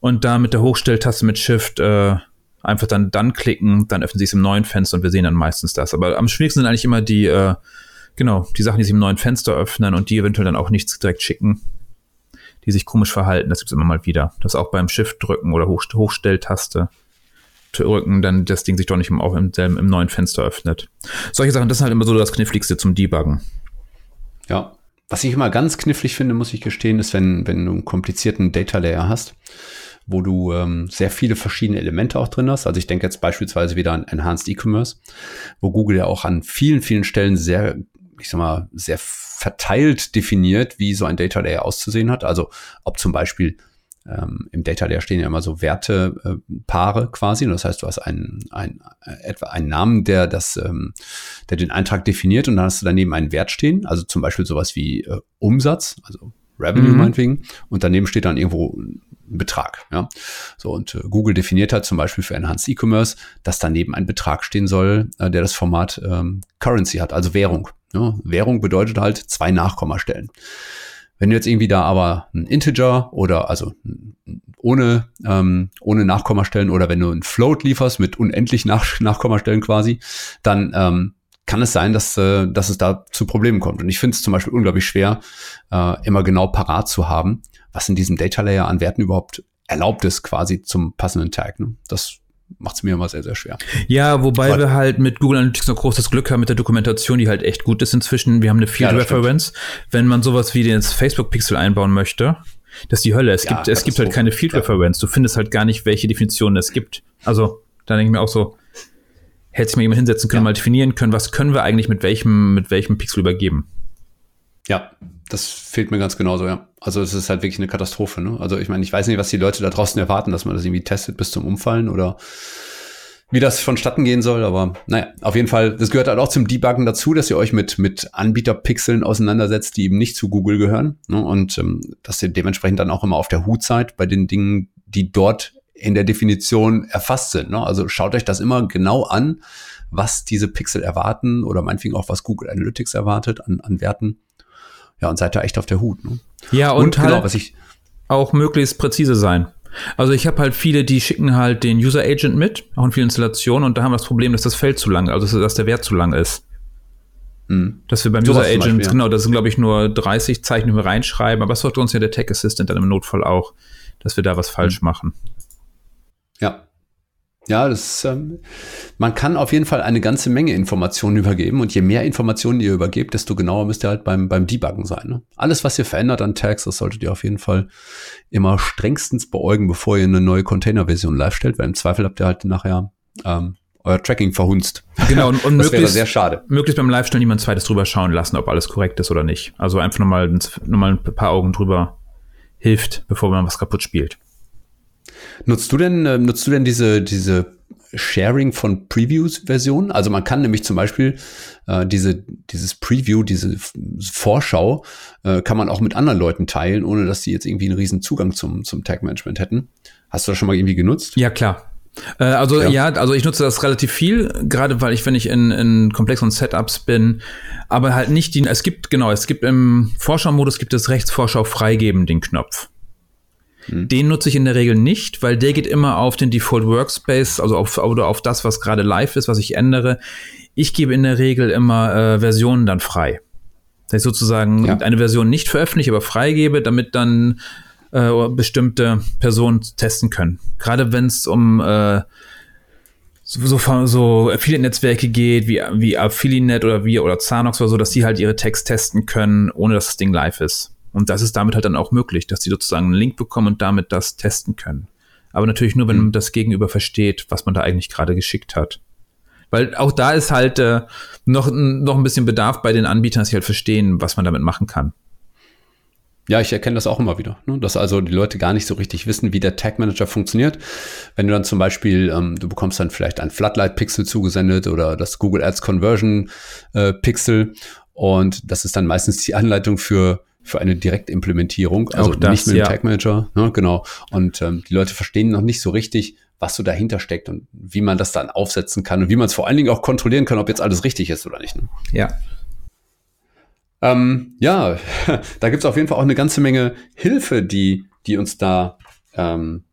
Und da mit der Hochstelltaste mit Shift äh, einfach dann, dann klicken, dann öffnet sich es im neuen Fenster und wir sehen dann meistens das. Aber am schwierigsten sind eigentlich immer die äh, Genau, die Sachen, die sich im neuen Fenster öffnen und die eventuell dann auch nichts direkt schicken, die sich komisch verhalten, das gibt's immer mal wieder. Das auch beim Shift drücken oder Hoch- Hochstelltaste drücken, dann das Ding sich doch nicht im, auch im, im neuen Fenster öffnet. Solche Sachen, das ist halt immer so das Kniffligste zum Debuggen. Ja, was ich immer ganz knifflig finde, muss ich gestehen, ist, wenn, wenn du einen komplizierten Data Layer hast, wo du ähm, sehr viele verschiedene Elemente auch drin hast. Also ich denke jetzt beispielsweise wieder an Enhanced E-Commerce, wo Google ja auch an vielen, vielen Stellen sehr ich sag mal, sehr verteilt definiert, wie so ein Data Layer auszusehen hat. Also ob zum Beispiel ähm, im Data Layer stehen ja immer so Wertepaare äh, quasi. Das heißt, du hast einen, einen, etwa einen Namen, der das, ähm, der den Eintrag definiert und dann hast du daneben einen Wert stehen. Also zum Beispiel sowas wie äh, Umsatz, also Revenue mhm. meinetwegen. Und daneben steht dann irgendwo ein Betrag. Ja? So, und äh, Google definiert halt zum Beispiel für Enhanced E-Commerce, dass daneben ein Betrag stehen soll, äh, der das Format ähm, Currency hat, also Währung. Ja, Währung bedeutet halt zwei Nachkommastellen. Wenn du jetzt irgendwie da aber ein Integer oder also ohne, ähm, ohne Nachkommastellen oder wenn du ein Float lieferst mit unendlich Nach- Nachkommastellen quasi, dann ähm, kann es sein, dass, äh, dass es da zu Problemen kommt. Und ich finde es zum Beispiel unglaublich schwer, äh, immer genau parat zu haben, was in diesem Data Layer an Werten überhaupt erlaubt ist quasi zum passenden Tag. Ne? Das macht es mir immer sehr, sehr schwer. Ja, wobei Warte. wir halt mit Google Analytics noch großes Glück haben mit der Dokumentation, die halt echt gut ist inzwischen. Wir haben eine Field ja, Reference. Stimmt. Wenn man sowas wie den Facebook-Pixel einbauen möchte, das ist die Hölle. Es ja, gibt es gibt halt so keine Field ja. Reference. Du findest halt gar nicht, welche Definitionen es gibt. Also, da denke ich mir auch so, hätte sich mal jemand hinsetzen können, ja. mal definieren können, was können wir eigentlich mit welchem, mit welchem Pixel übergeben. Ja, das fehlt mir ganz genauso, ja. Also es ist halt wirklich eine Katastrophe, ne? Also ich meine, ich weiß nicht, was die Leute da draußen erwarten, dass man das irgendwie testet bis zum Umfallen oder wie das vonstatten gehen soll, aber naja, auf jeden Fall, das gehört halt auch zum Debuggen dazu, dass ihr euch mit mit Anbieterpixeln auseinandersetzt, die eben nicht zu Google gehören, ne? Und ähm, dass ihr dementsprechend dann auch immer auf der Hut seid bei den Dingen, die dort in der Definition erfasst sind, ne? Also schaut euch das immer genau an, was diese Pixel erwarten oder meinetwegen auch, was Google Analytics erwartet an, an Werten. Ja, und seid da echt auf der Hut. Ne? Ja, und, und halt genau, was ich auch möglichst präzise sein. Also ich habe halt viele, die schicken halt den User Agent mit, auch in vielen Installationen, und da haben wir das Problem, dass das Feld zu lang, also dass der Wert zu lang ist. Hm. Dass wir beim so User Agent, Beispiel, ja. genau, das sind, glaube ich, nur dreißig Zeichen, die wir reinschreiben, aber es sollte uns ja der Tag Assistant dann im Notfall auch, dass wir da was falsch hm. machen. Ja. Ja, das, ähm, man kann auf jeden Fall eine ganze Menge Informationen übergeben und je mehr Informationen ihr übergebt, desto genauer müsst ihr halt beim, beim Debuggen sein. Ne? Alles, was ihr verändert an Tags, das solltet ihr auf jeden Fall immer strengstens beäugen, bevor ihr eine neue Container-Version live stellt, weil im Zweifel habt ihr halt nachher ähm, euer Tracking verhunzt. Genau, und, und das möglichst, wäre sehr schade. Möglichst beim Live-Stellen jemand zweites drüber schauen lassen, ob alles korrekt ist oder nicht. Also einfach nochmal nochmal ein paar Augen drüber hilft, bevor man was kaputt spielt. Nutzt du denn, äh, nutzt du denn diese, diese Sharing von Previews-Versionen? Also man kann nämlich zum Beispiel äh, diese, dieses Preview, diese Vorschau, äh, kann man auch mit anderen Leuten teilen, ohne dass die jetzt irgendwie einen riesen Zugang zum, zum Tag-Management hätten. Hast du das schon mal irgendwie genutzt? Ja, klar. Äh, also ja. ja, also ich nutze das relativ viel, gerade weil ich, wenn ich in, in komplexen Setups bin, aber halt nicht die, es gibt, genau, es gibt im Vorschau-Modus, gibt es rechts Vorschau freigeben, den Knopf. Den nutze ich in der Regel nicht, weil der geht immer auf den Default Workspace, also auf, oder auf das, was gerade live ist, was ich ändere. Ich gebe in der Regel immer äh, Versionen dann frei. Dass ich sozusagen ja. eine Version nicht veröffentliche, aber freigebe, damit dann äh, bestimmte Personen testen können. Gerade wenn es um äh, so, so, so Affiliate-Netzwerke geht, wie, wie Affiliate oder wie oder Zanox oder so, dass die halt ihre Tags testen können, ohne dass das Ding live ist. Und das ist damit halt dann auch möglich, dass die sozusagen einen Link bekommen und damit das testen können. Aber natürlich nur, wenn mhm. das Gegenüber versteht, was man da eigentlich gerade geschickt hat. Weil auch da ist halt äh, noch, noch ein bisschen Bedarf bei den Anbietern, dass sie halt verstehen, was man damit machen kann. Ja, ich erkenne das auch immer wieder, ne? Dass also die Leute gar nicht so richtig wissen, wie der Tag Manager funktioniert. Wenn du dann zum Beispiel, ähm, du bekommst dann vielleicht ein Floodlight-Pixel zugesendet oder das Google Ads Conversion-Pixel äh, und das ist dann meistens die Anleitung für für eine Direktimplementierung, also das, nicht mit ja. dem Tag Manager, ne, genau. Und ähm, die Leute verstehen noch nicht so richtig, was so dahinter steckt und wie man das dann aufsetzen kann und wie man es vor allen Dingen auch kontrollieren kann, ob jetzt alles richtig ist oder nicht. Ne? Ja. Ähm, ja, da gibt es auf jeden Fall auch eine ganze Menge Hilfe, die, die uns da ähm,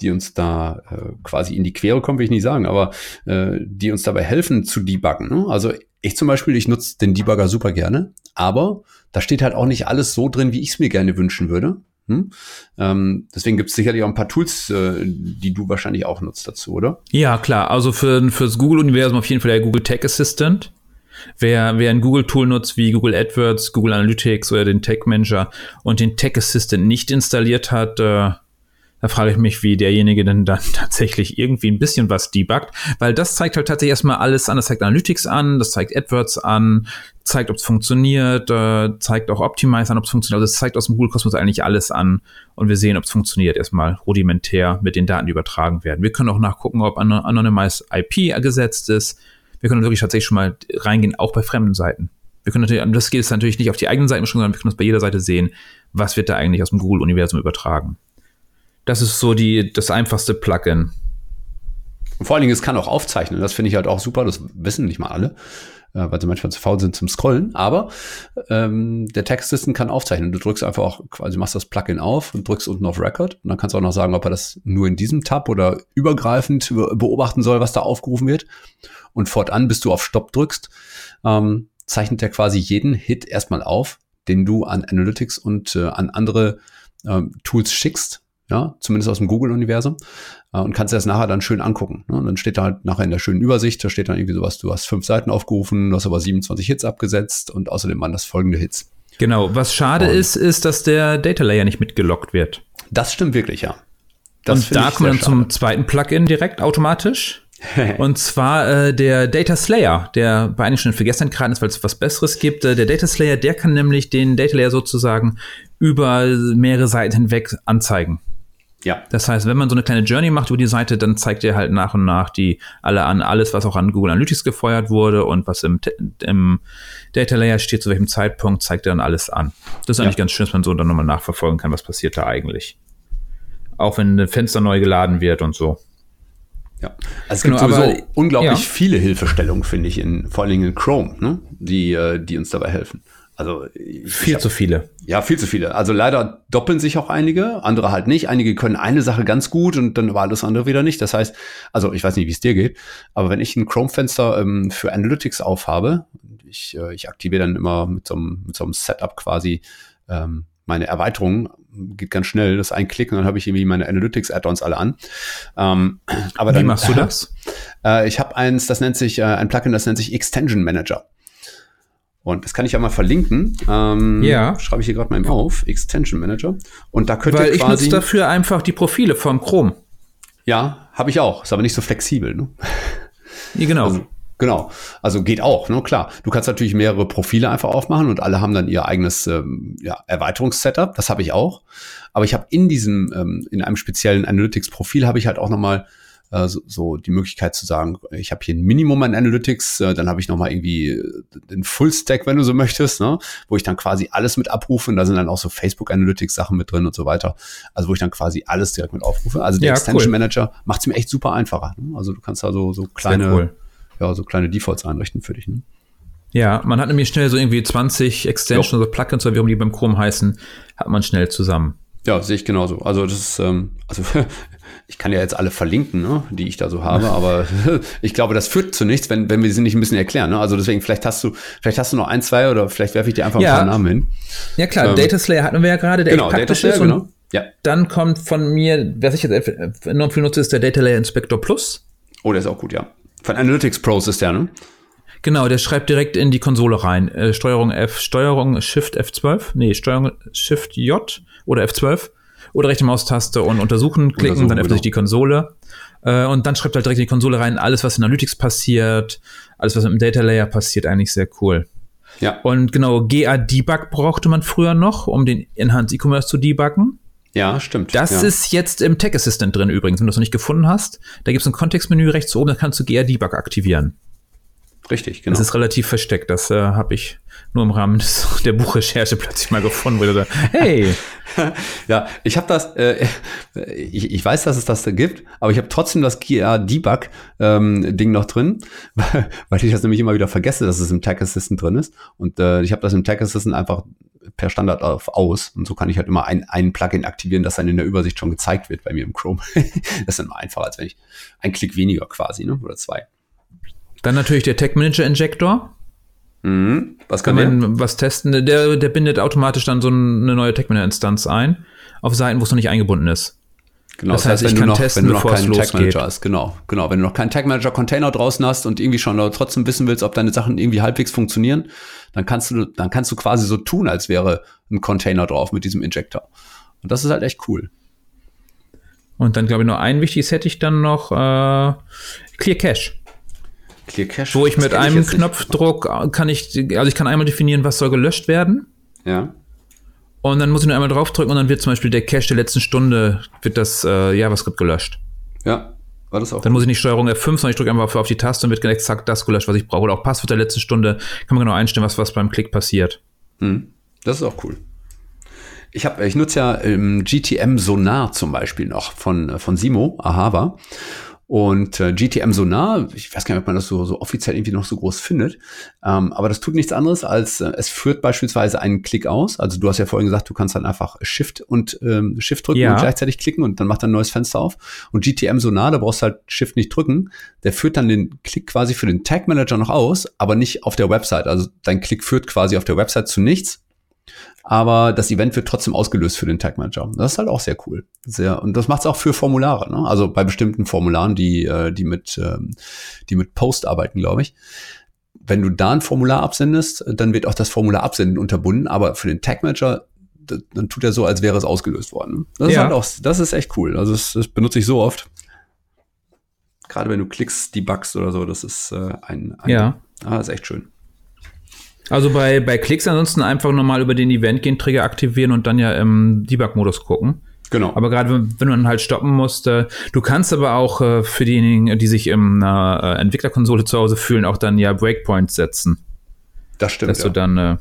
die uns da äh, quasi in die Quere kommen, will ich nicht sagen, aber äh, die uns dabei helfen zu debuggen. Ne? Also ich zum Beispiel, ich nutze den Debugger super gerne, aber da steht halt auch nicht alles so drin, wie ich es mir gerne wünschen würde. Hm? Ähm, deswegen gibt es sicherlich auch ein paar Tools, äh, die du wahrscheinlich auch nutzt dazu, oder? Ja, klar. Also für fürs Google-Universum auf jeden Fall der Google Tag Assistant. Wer, wer ein Google-Tool nutzt, wie Google AdWords, Google Analytics oder den Tag Manager und den Tag Assistant nicht installiert hat, äh, da frage ich mich, wie derjenige denn dann tatsächlich irgendwie ein bisschen was debuggt, weil das zeigt halt tatsächlich erstmal alles an. Das zeigt Analytics an, das zeigt AdWords an, zeigt, ob es funktioniert, äh, zeigt auch Optimize an, ob es funktioniert. Also es zeigt aus dem Google-Kosmos eigentlich alles an und wir sehen, ob es funktioniert, erstmal rudimentär mit den Daten, die übertragen werden. Wir können auch nachgucken, ob An- Anonymized I P gesetzt ist. Wir können wirklich tatsächlich schon mal reingehen, auch bei fremden Seiten. Wir können natürlich, das geht es natürlich nicht auf die eigenen Seiten schon, sondern wir können uns bei jeder Seite sehen, was wird da eigentlich aus dem Google-Universum übertragen. Das ist so die, das einfachste Plugin. Und vor allen Dingen, es kann auch aufzeichnen. Das finde ich halt auch super. Das wissen nicht mal alle, weil sie manchmal zu faul sind zum Scrollen. Aber ähm, der Tag Assistant kann aufzeichnen. Du drückst einfach auch, quasi machst das Plugin auf und drückst unten auf Record. Und dann kannst du auch noch sagen, ob er das nur in diesem Tab oder übergreifend beobachten soll, was da aufgerufen wird. Und fortan, bis du auf Stopp drückst, ähm, zeichnet er quasi jeden Hit erstmal auf, den du an Analytics und äh, an andere ähm, Tools schickst. Ja, zumindest aus dem Google-Universum, äh, und kannst dir das nachher dann schön angucken. Ne? Und dann steht da halt nachher in der schönen Übersicht, da steht dann irgendwie sowas, du hast fünf Seiten aufgerufen, du hast aber siebenundzwanzig Hits abgesetzt und außerdem waren das folgende Hits. Genau, was schade und ist, ist, dass der Data Layer nicht mitgelockt wird. Das stimmt wirklich, ja. Das und da kommen wir dann zum zweiten Plugin direkt automatisch. Und zwar äh, der Data Slayer, der bei einigen schon vergessen geraten ist, weil es was Besseres gibt. Äh, der Data Slayer, der kann nämlich den Data Layer sozusagen über mehrere Seiten hinweg anzeigen. Ja. Das heißt, wenn man so eine kleine Journey macht über die Seite, dann zeigt er halt nach und nach die alle an, alles, was auch an Google Analytics gefeuert wurde und was im, im Data Layer steht, zu welchem Zeitpunkt, zeigt er dann alles an. Das ist eigentlich ja. ganz schön, dass man so dann nochmal nachverfolgen kann, was passiert da eigentlich. Auch wenn ein Fenster neu geladen wird und so. Ja, also es genau, gibt sowieso aber, unglaublich ja. viele Hilfestellungen, finde ich, in, vor allen Dingen in Chrome, ne? die, die uns dabei helfen. Also ich, Viel ich hab, zu viele. Ja, viel zu viele. Also leider doppeln sich auch einige, andere halt nicht. Einige können eine Sache ganz gut und dann war alles andere wieder nicht. Das heißt, also ich weiß nicht, wie es dir geht, aber wenn ich ein Chrome-Fenster ähm, für Analytics aufhabe, ich, äh, ich aktiviere dann immer mit so einem, mit so einem Setup quasi ähm, meine Erweiterungen, geht ganz schnell, das ein Klick und dann habe ich irgendwie meine Analytics-Add-ons alle an. Ähm, aber dann, wie machst du das? Äh, ich habe eins, das nennt sich, äh, ein Plugin, das nennt sich Extension Manager. Und das kann ich ja mal verlinken. Ähm, ja. Schreibe ich hier gerade mal eben auf. Extension Manager. Und da könnt ihr quasi. Weil ich nutze dafür einfach die Profile vom Chrome. Ja, habe ich auch. Ist aber nicht so flexibel, ne? Ja, genau. Also, Genau, also geht auch, ne? Klar. Du kannst natürlich mehrere Profile einfach aufmachen und alle haben dann ihr eigenes ähm, ja, Erweiterungssetup. Das habe ich auch. Aber ich habe in diesem, ähm, in einem speziellen Analytics-Profil habe ich halt auch nochmal äh, so, so die Möglichkeit zu sagen, ich habe hier ein Minimum an Analytics, äh, dann habe ich nochmal irgendwie den Full-Stack, wenn du so möchtest, ne? Wo ich dann quasi alles mit abrufe und da sind dann auch so Facebook-Analytics-Sachen mit drin und so weiter. Also wo ich dann quasi alles direkt mit aufrufe. Also der ja, Extension cool. Manager macht es mir echt super einfacher. Ne? Also du kannst da so, so kleine... ja, so kleine Defaults einrichten für dich, ne? Ja, man hat nämlich schnell so irgendwie zwanzig Extensions oder also Plugins, oder wie die beim Chrome heißen, hat man schnell zusammen. Ja, sehe ich genauso. Also das ist, ähm, also ich kann ja jetzt alle verlinken, ne, die ich da so habe, aber ich glaube, das führt zu nichts, wenn, wenn wir sie nicht ein bisschen erklären, ne? Also deswegen, vielleicht hast du, vielleicht hast du noch ein, zwei oder vielleicht werfe ich dir einfach ja. ein paar Namen hin. Ja klar, ähm, Data Slayer hatten wir ja gerade, der genau, Data Slayer, genau. Ja. Dann kommt von mir, was ich jetzt enorm viel nutze, ist der Data Layer Inspector Plus. Oh, der ist auch gut, ja. Von Analytics Pros ist der, ne? Genau, der schreibt direkt in die Konsole rein. Äh, Steuerung F, Steuerung Shift F zwölf. Nee, Steuerung Shift J oder F zwölf. Oder rechte Maustaste und untersuchen klicken, untersuchen, dann öffnet sich genau. die Konsole. Äh, und dann schreibt halt direkt in die Konsole rein, alles, was in Analytics passiert, alles, was mit dem Data Layer passiert, eigentlich sehr cool. Ja. Und genau, G A Debug brauchte man früher noch, um den Enhanced E-Commerce zu debuggen. Ja, stimmt. Das ja. ist jetzt im Tag Assistant drin übrigens, wenn du es noch nicht gefunden hast. Da gibt es ein Kontextmenü rechts oben, da kannst du G A Debug aktivieren. Richtig, genau. Das ist relativ versteckt. Das äh, habe ich nur im Rahmen des, der Buchrecherche plötzlich mal gefunden. Wo da, hey! Ja, ich habe das, äh, ich, ich weiß, dass es das da gibt, aber ich habe trotzdem das G A-Debug-Ding ähm, noch drin, weil, weil ich das nämlich immer wieder vergesse, dass es im Tag Assistant drin ist. Und äh, ich habe das im Tag Assistant einfach per Standard auf aus. Und so kann ich halt immer ein, ein Plugin aktivieren, das dann in der Übersicht schon gezeigt wird bei mir im Chrome. Das ist dann immer einfacher, als wenn ich einen Klick weniger quasi, ne? Oder zwei. Dann natürlich der Tag Manager Injector. Mhm. Was kann, kann man was testen? Der, der bindet automatisch dann so eine neue Tag Manager Instanz ein auf Seiten, wo es noch nicht eingebunden ist. Genau, das heißt, das heißt wenn, ich du kann noch, testen, wenn du noch keinen Tag Manager hast, genau, genau, wenn du noch keinen Tag Manager Container draußen hast und irgendwie schon trotzdem wissen willst, ob deine Sachen irgendwie halbwegs funktionieren, dann kannst du, dann kannst du quasi so tun, als wäre ein Container drauf mit diesem Injector. Und das ist halt echt cool. Und dann glaube ich nur ein wichtiges hätte ich dann noch äh, Clear Cache. Clear Cache. Wo ich mit einem ich Knopfdruck kann ich, also ich kann einmal definieren, was soll gelöscht werden. Ja. Und dann muss ich nur einmal draufdrücken und dann wird zum Beispiel der Cache der letzten Stunde, wird das äh, JavaScript gelöscht. Ja, war das auch. Dann gut. muss ich nicht Steuerung F fünf, sondern ich drücke einfach auf die Taste und wird exakt das gelöscht, was ich brauche. Oder auch Passwort der letzten Stunde, kann man genau einstellen, was, was beim Klick passiert. Hm. Das ist auch cool. Ich, hab, ich nutze ja ähm, G T M-Sonar zum Beispiel noch von, von Simo, Ahava. Und äh, G T M-Sonar, ich weiß gar nicht, ob man das so, so offiziell irgendwie noch so groß findet, ähm, aber das tut nichts anderes, als äh, es führt beispielsweise einen Klick aus. Also du hast ja vorhin gesagt, du kannst dann einfach Shift und ähm, Shift drücken ja. und gleichzeitig klicken und dann macht er ein neues Fenster auf. Und G T M-Sonar, da brauchst du halt Shift nicht drücken, der führt dann den Klick quasi für den Tag Manager noch aus, aber nicht auf der Website. Also dein Klick führt quasi auf der Website zu nichts. Aber das Event wird trotzdem ausgelöst für den Tag Manager. Das ist halt auch sehr cool. Sehr, und das macht es auch für Formulare, ne? Also bei bestimmten Formularen, die, die mit, die mit Post arbeiten, glaube ich. Wenn du da ein Formular absendest, dann wird auch das Formular absenden unterbunden. Aber für den Tag Manager, das, dann tut er so, als wäre es ausgelöst worden. Das ja. ist halt auch, das ist echt cool. Also das, das benutze ich so oft. Gerade wenn du klickst, debuggst oder so, das ist äh, ein, ein, ja. ah, das ist echt schön. Also bei, bei Klicks ansonsten einfach nochmal über den Event gehen, Trigger aktivieren und dann ja im Debug-Modus gucken. Genau. Aber gerade wenn, wenn man halt stoppen musst, äh, du kannst aber auch äh, für diejenigen, die sich in einer äh, Entwicklerkonsole zu Hause fühlen, auch dann ja Breakpoints setzen. Das stimmt, dass ja. du dann, äh,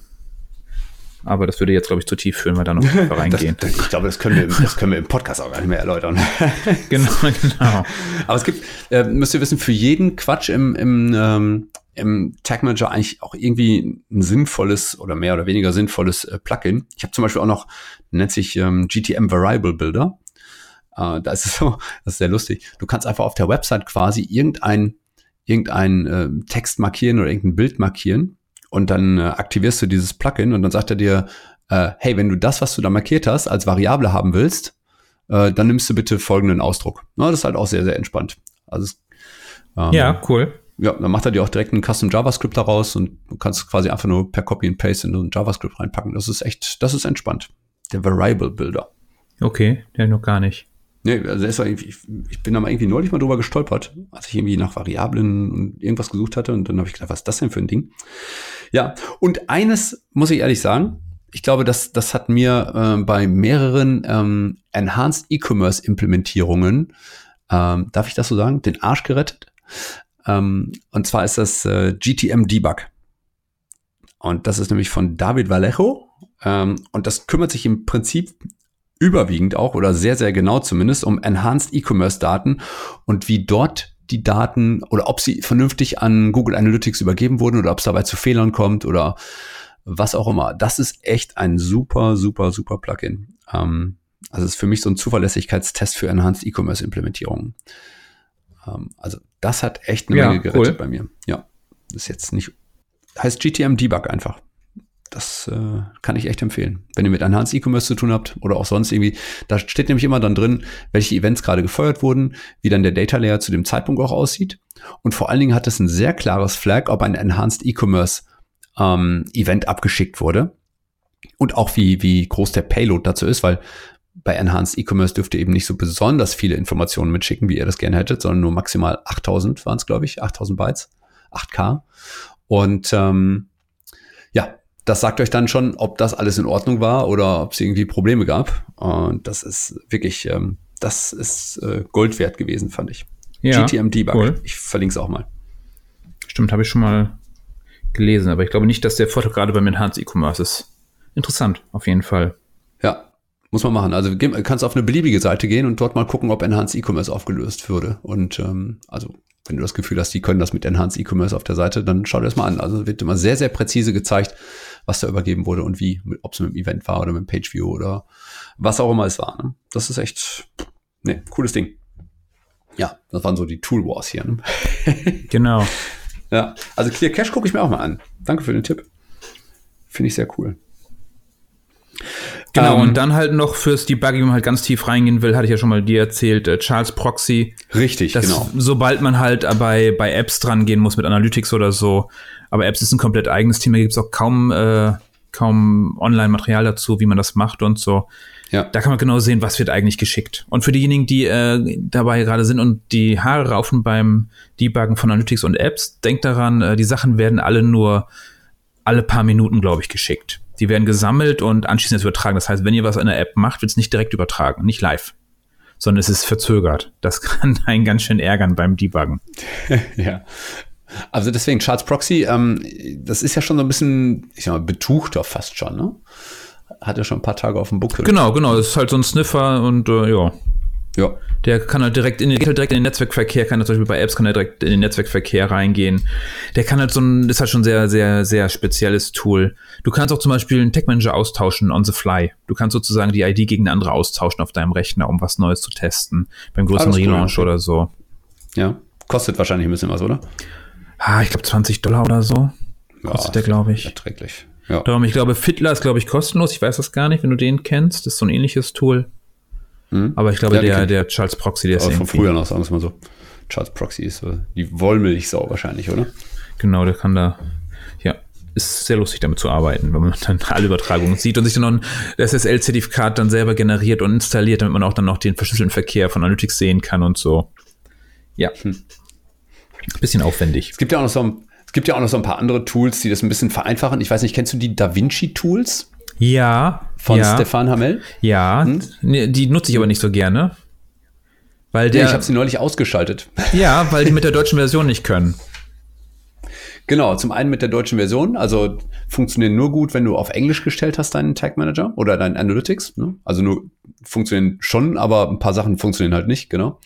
aber das würde jetzt, glaube ich, zu tief führen, weil da noch tiefer reingehen. Das, das, ich glaube, das können, wir im, das können wir im Podcast auch gar nicht mehr erläutern. Genau, genau. Aber es gibt, äh, müsst ihr wissen, für jeden Quatsch im, im ähm im Tag Manager eigentlich auch irgendwie ein sinnvolles oder mehr oder weniger sinnvolles äh, Plugin. Ich habe zum Beispiel auch noch, nennt sich ähm, G T M Variable Builder. Äh, da ist es so, das ist sehr lustig. Du kannst einfach auf der Website quasi irgendein, irgendein äh, Text markieren oder irgendein Bild markieren und dann äh, aktivierst du dieses Plugin und dann sagt er dir, äh, hey, wenn du das, was du da markiert hast, als Variable haben willst, äh, dann nimmst du bitte folgenden Ausdruck. Na, das ist halt auch sehr, sehr entspannt. Also, ähm, ja, cool. Ja, dann macht er dir auch direkt einen Custom JavaScript daraus und du kannst quasi einfach nur per Copy and Paste in so ein JavaScript reinpacken. Das ist echt, das ist entspannt. Der Variable Builder. Okay, der noch gar nicht. Nee, also das war irgendwie, ich, ich bin da mal irgendwie neulich mal drüber gestolpert, als ich irgendwie nach Variablen und irgendwas gesucht hatte. Und dann habe ich gedacht, was ist das denn für ein Ding? Ja, und eines muss ich ehrlich sagen, ich glaube, das, das hat mir äh, bei mehreren ähm, Enhanced E-Commerce Implementierungen, ähm, darf ich das so sagen, den Arsch gerettet. Ähm, und zwar ist das äh, G T M Debug. Und das ist nämlich von David Vallejo. Ähm, und das kümmert sich im Prinzip überwiegend auch oder sehr, sehr genau zumindest um Enhanced E-Commerce Daten und wie dort die Daten oder ob sie vernünftig an Google Analytics übergeben wurden oder ob es dabei zu Fehlern kommt oder was auch immer. Das ist echt ein super, super, super Plugin. Ähm, also es ist für mich so ein Zuverlässigkeitstest für Enhanced E-Commerce Implementierungen. Ähm, also das hat echt eine ja, Menge gerettet cool. bei mir. Ja, ist jetzt nicht, heißt G T M Debug einfach. Das äh, kann ich echt empfehlen. Wenn ihr mit Enhanced E-Commerce zu tun habt oder auch sonst irgendwie, da steht nämlich immer dann drin, welche Events gerade gefeuert wurden, wie dann der Data Layer zu dem Zeitpunkt auch aussieht. Und vor allen Dingen hat es ein sehr klares Flag, ob ein Enhanced E-Commerce ähm, Event abgeschickt wurde und auch wie, wie groß der Payload dazu ist, weil bei Enhanced E-Commerce dürft ihr eben nicht so besonders viele Informationen mitschicken, wie ihr das gerne hättet, sondern nur maximal achttausend waren es, glaube ich, achttausend Bytes, acht K. Und ähm, ja, das sagt euch dann schon, ob das alles in Ordnung war oder ob es irgendwie Probleme gab. Und das ist wirklich, ähm, das ist äh, Gold wert gewesen, fand ich. Ja, G T M Debug. Cool. Ich verlinke es auch mal. Stimmt, habe ich schon mal gelesen. Aber ich glaube nicht, dass der Vorteil gerade beim Enhanced E-Commerce ist. Interessant, auf jeden Fall. Ja, muss man machen. Also du kannst auf eine beliebige Seite gehen und dort mal gucken, ob Enhanced E-Commerce aufgelöst würde. Und ähm, also wenn du das Gefühl hast, die können das mit Enhanced E-Commerce auf der Seite, dann schau dir das mal an. Also wird immer sehr, sehr präzise gezeigt, was da übergeben wurde und wie, ob es mit dem Event war oder mit dem Pageview oder was auch immer es war. Ne? Das ist echt, ne, cooles Ding. Ja, das waren so die Tool Wars hier. Ne? Genau. Ja, also Clear Cache gucke ich mir auch mal an. Danke für den Tipp. Finde ich sehr cool. Genau, um, und dann halt noch fürs Debugging, wenn man halt ganz tief reingehen will, hatte ich ja schon mal dir erzählt, äh, Charles Proxy. Richtig, dass, genau. Sobald man halt bei, bei Apps dran gehen muss mit Analytics oder so, aber Apps ist ein komplett eigenes Thema, gibt es auch kaum, äh, kaum Online-Material dazu, wie man das macht und so. Ja. Da kann man genau sehen, was wird eigentlich geschickt. Und für diejenigen, die äh, dabei gerade sind und die Haare raufen beim Debuggen von Analytics und Apps, denkt daran, äh, die Sachen werden alle nur alle paar Minuten, glaube ich, geschickt. Die werden gesammelt und anschließend übertragen. Das heißt, wenn ihr was in der App macht, wird es nicht direkt übertragen, nicht live, sondern es ist verzögert. Das kann einen ganz schön ärgern beim Debuggen. Ja, also deswegen Charles Proxy, ähm, das ist ja schon so ein bisschen, ich sag mal, betuchter fast schon, ne? Hat ja schon ein paar Tage auf dem Buckel. Genau, genau. Das ist halt so ein Sniffer und äh, ja. Ja. Der kann halt direkt in den, geht halt direkt in den Netzwerkverkehr, kann halt zum Beispiel bei Apps, kann er direkt in den Netzwerkverkehr reingehen. Der kann halt so ein, ist halt schon sehr, sehr, sehr spezielles Tool. Du kannst auch zum Beispiel einen Tag Manager austauschen on the fly. Du kannst sozusagen die I D gegen eine andere austauschen auf deinem Rechner, um was Neues zu testen. Beim größeren ah, Relaunch cool. oder so. Ja. Kostet wahrscheinlich ein bisschen was, oder? Ah, ich glaube zwanzig Dollar oder so. Kostet ja, der, glaube ich. Erträglich. Ja. Darum, ich glaube, Fiddler ist, glaube ich, kostenlos. Ich weiß das gar nicht, wenn du den kennst. Das ist so ein ähnliches Tool. Mhm. Aber ich glaube, ja, der, der Charles Proxy, der ist irgendwie. Von früher noch, sagen wir es mal so. Charles Proxy ist so die Wollmilchsau wahrscheinlich, oder? Genau, der kann da, ja, ist sehr lustig damit zu arbeiten, wenn man dann alle Übertragungen sieht und sich dann noch ein S S L-Zertifikat dann selber generiert und installiert, damit man auch dann noch den verschlüsselten Verkehr von Analytics sehen kann und so. Ja, hm. Bisschen aufwendig. Es gibt ja auch noch so ein, es gibt ja auch noch so ein paar andere Tools, die das ein bisschen vereinfachen. Ich weiß nicht, kennst du die DaVinci-Tools? Ja. Von ja. Stefan Hamel? Ja, hm? Die nutze ich aber nicht so gerne. Weil der, ja, ich habe sie neulich ausgeschaltet. Ja, weil die mit der deutschen Version nicht können. Genau, zum einen mit der deutschen Version. Also funktionieren nur gut, wenn du auf Englisch gestellt hast, deinen Tag Manager oder deinen Analytics. Ne? Also nur funktionieren schon, aber ein paar Sachen funktionieren halt nicht, genau.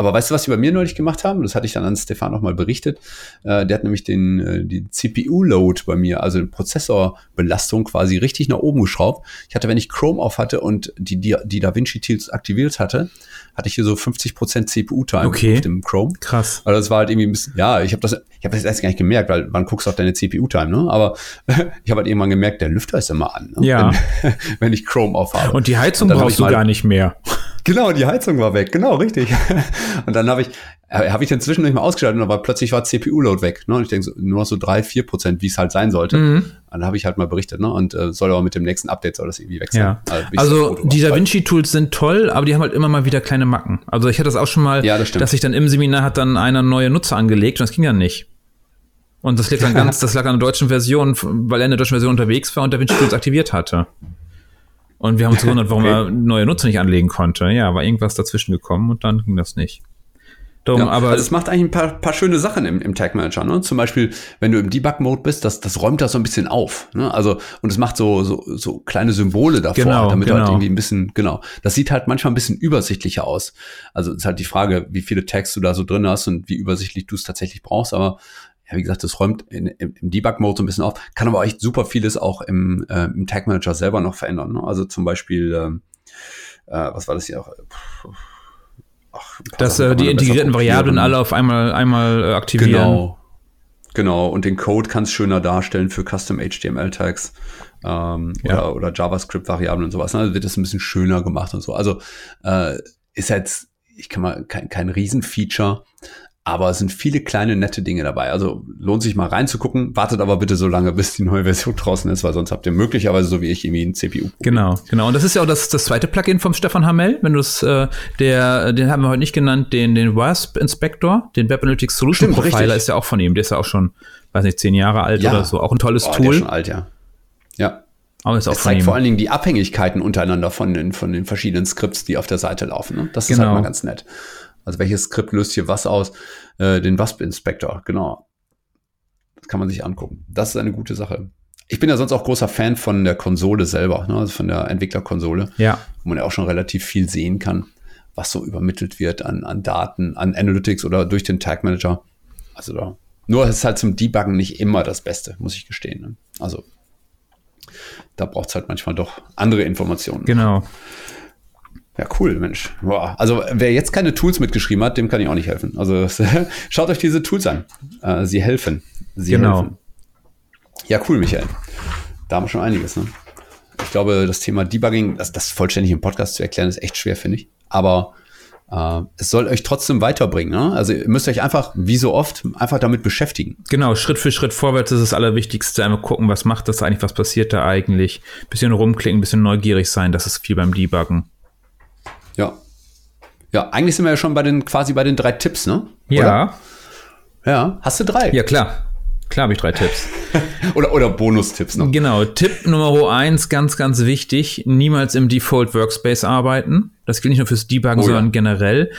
Aber weißt du, was die bei mir neulich gemacht haben? Das hatte ich dann an Stefan nochmal berichtet. Äh, der hat nämlich den äh, die C P U-Load bei mir, also die Prozessorbelastung quasi richtig nach oben geschraubt. Ich hatte, wenn ich Chrome auf hatte und die, die, die DaVinci-Tools aktiviert hatte, hatte ich hier so fünfzig Prozent C P U-Time okay. auf dem Chrome. Krass. Also das war halt irgendwie ein bisschen, ja, ich habe das ich hab das erst gar nicht gemerkt, weil wann guckst du auf deine C P U-Time, ne? Aber ich habe halt irgendwann gemerkt, der Lüfter ist immer an, ne? Ja. Wenn, wenn ich Chrome auf habe. Und die Heizung und brauchst du gar nicht mehr. Genau, die Heizung war weg, genau, richtig. Und dann habe ich, habe ich dann zwischendurch mal ausgeschaltet, aber plötzlich war C P U-Load weg. Ne? Und ich denke, so, nur noch so drei, vier Prozent, wie es halt sein sollte. Mhm. Dann habe ich halt mal berichtet. Ne? Und äh, soll aber mit dem nächsten Update soll das irgendwie wechseln. Ja. Also, also die DaVinci-Tools sind toll, aber die haben halt immer mal wieder kleine Macken. Also ich hatte das auch schon mal, ja, das dass ich dann im Seminar hat dann einer neue Nutzer angelegt und das ging dann nicht. Und das lag dann ganz, das lag an der deutschen Version, weil er in der deutschen Version unterwegs war und DaVinci-Tools aktiviert hatte. Und wir haben uns gewundert, warum okay. er neue Nutzer nicht anlegen konnte. Ja, war irgendwas dazwischen gekommen und dann ging das nicht. Darum, ja, aber also es macht eigentlich ein paar, paar schöne Sachen im, im Tag Manager. Ne? Zum Beispiel, wenn du im Debug-Mode bist, das, das räumt das so ein bisschen auf. Ne? Also, und es macht so, so, so kleine Symbole davor, genau, damit genau. halt irgendwie ein bisschen, genau. Das sieht halt manchmal ein bisschen übersichtlicher aus. Also ist halt die Frage, wie viele Tags du da so drin hast und wie übersichtlich du es tatsächlich brauchst. Aber ja, wie gesagt, das räumt in, im, im Debug-Mode so ein bisschen auf. Kann aber echt super vieles auch im, äh, im Tag Manager selber noch verändern. Ne? Also zum Beispiel, ähm, äh, was war das hier auch? Puh. Ach, dass äh, die integrierten Variablen alle auf einmal, einmal äh, aktivieren. Genau. Genau. Und den Code kannst du schöner darstellen für Custom H T M L-Tags ähm, ja. oder, oder JavaScript-Variablen und sowas. Also wird das ein bisschen schöner gemacht und so. Also äh, ist jetzt, ich kann mal, kein, kein Riesenfeature, aber es sind viele kleine, nette Dinge dabei. Also lohnt sich mal reinzugucken. Wartet aber bitte so lange, bis die neue Version draußen ist, weil sonst habt ihr möglicherweise, so wie ich, irgendwie ein C P U. Genau, genau. Und das ist ja auch das, das zweite Plugin vom Stefan Hamel. Wenn du es, äh, der, den haben wir heute nicht genannt, den, den W A S P Inspector, den Web Analytics Solution Stimmt, Profiler richtig. Ist ja auch von ihm. Der ist ja auch schon, weiß nicht, zehn Jahre alt ja. oder so. Auch ein tolles oh, Tool. Der ist schon alt, ja. Ja. Aber ist auch es zeigt von ihm. Vor allen Dingen die Abhängigkeiten untereinander von den, von den verschiedenen Skripts, die auf der Seite laufen. Ne? Das genau. ist halt mal ganz nett. Also welches Skript löst hier was aus? Äh, den W A S P-Inspector, genau. Das kann man sich angucken. Das ist eine gute Sache. Ich bin ja sonst auch großer Fan von der Konsole selber, ne? Also von der Entwicklerkonsole, ja. wo man ja auch schon relativ viel sehen kann, was so übermittelt wird an, an Daten, an Analytics oder durch den Tag Manager. Also da. Nur es ist halt zum Debuggen nicht immer das Beste, muss ich gestehen. Ne? Also da braucht es halt manchmal doch andere Informationen. Genau. Ja, cool, Mensch. Boah. Also wer jetzt keine Tools mitgeschrieben hat, dem kann ich auch nicht helfen. Also schaut euch diese Tools an. Äh, sie helfen. Sie genau. helfen. Ja, cool, Michael. Da haben wir schon einiges. Ne? Ich glaube, das Thema Debugging, das, das vollständig im Podcast zu erklären, ist echt schwer, finde ich. Aber äh, es soll euch trotzdem weiterbringen. Ne? Also ihr müsst euch einfach, wie so oft, einfach damit beschäftigen. Genau, Schritt für Schritt vorwärts ist das Allerwichtigste. Einmal gucken, was macht das eigentlich, was passiert da eigentlich. Ein bisschen rumklicken, ein bisschen neugierig sein. Das ist viel beim Debuggen. Ja. Ja, eigentlich sind wir ja schon bei den, quasi bei den drei Tipps, ne? Oder? Ja. Ja, hast du drei? Ja, klar. Klar habe ich drei Tipps. oder, oder Bonustipps noch. Genau. Tipp Nummer eins, ganz, ganz wichtig. Niemals im Default Workspace arbeiten. Das gilt nicht nur fürs Debuggen, oh, sondern ja. generell.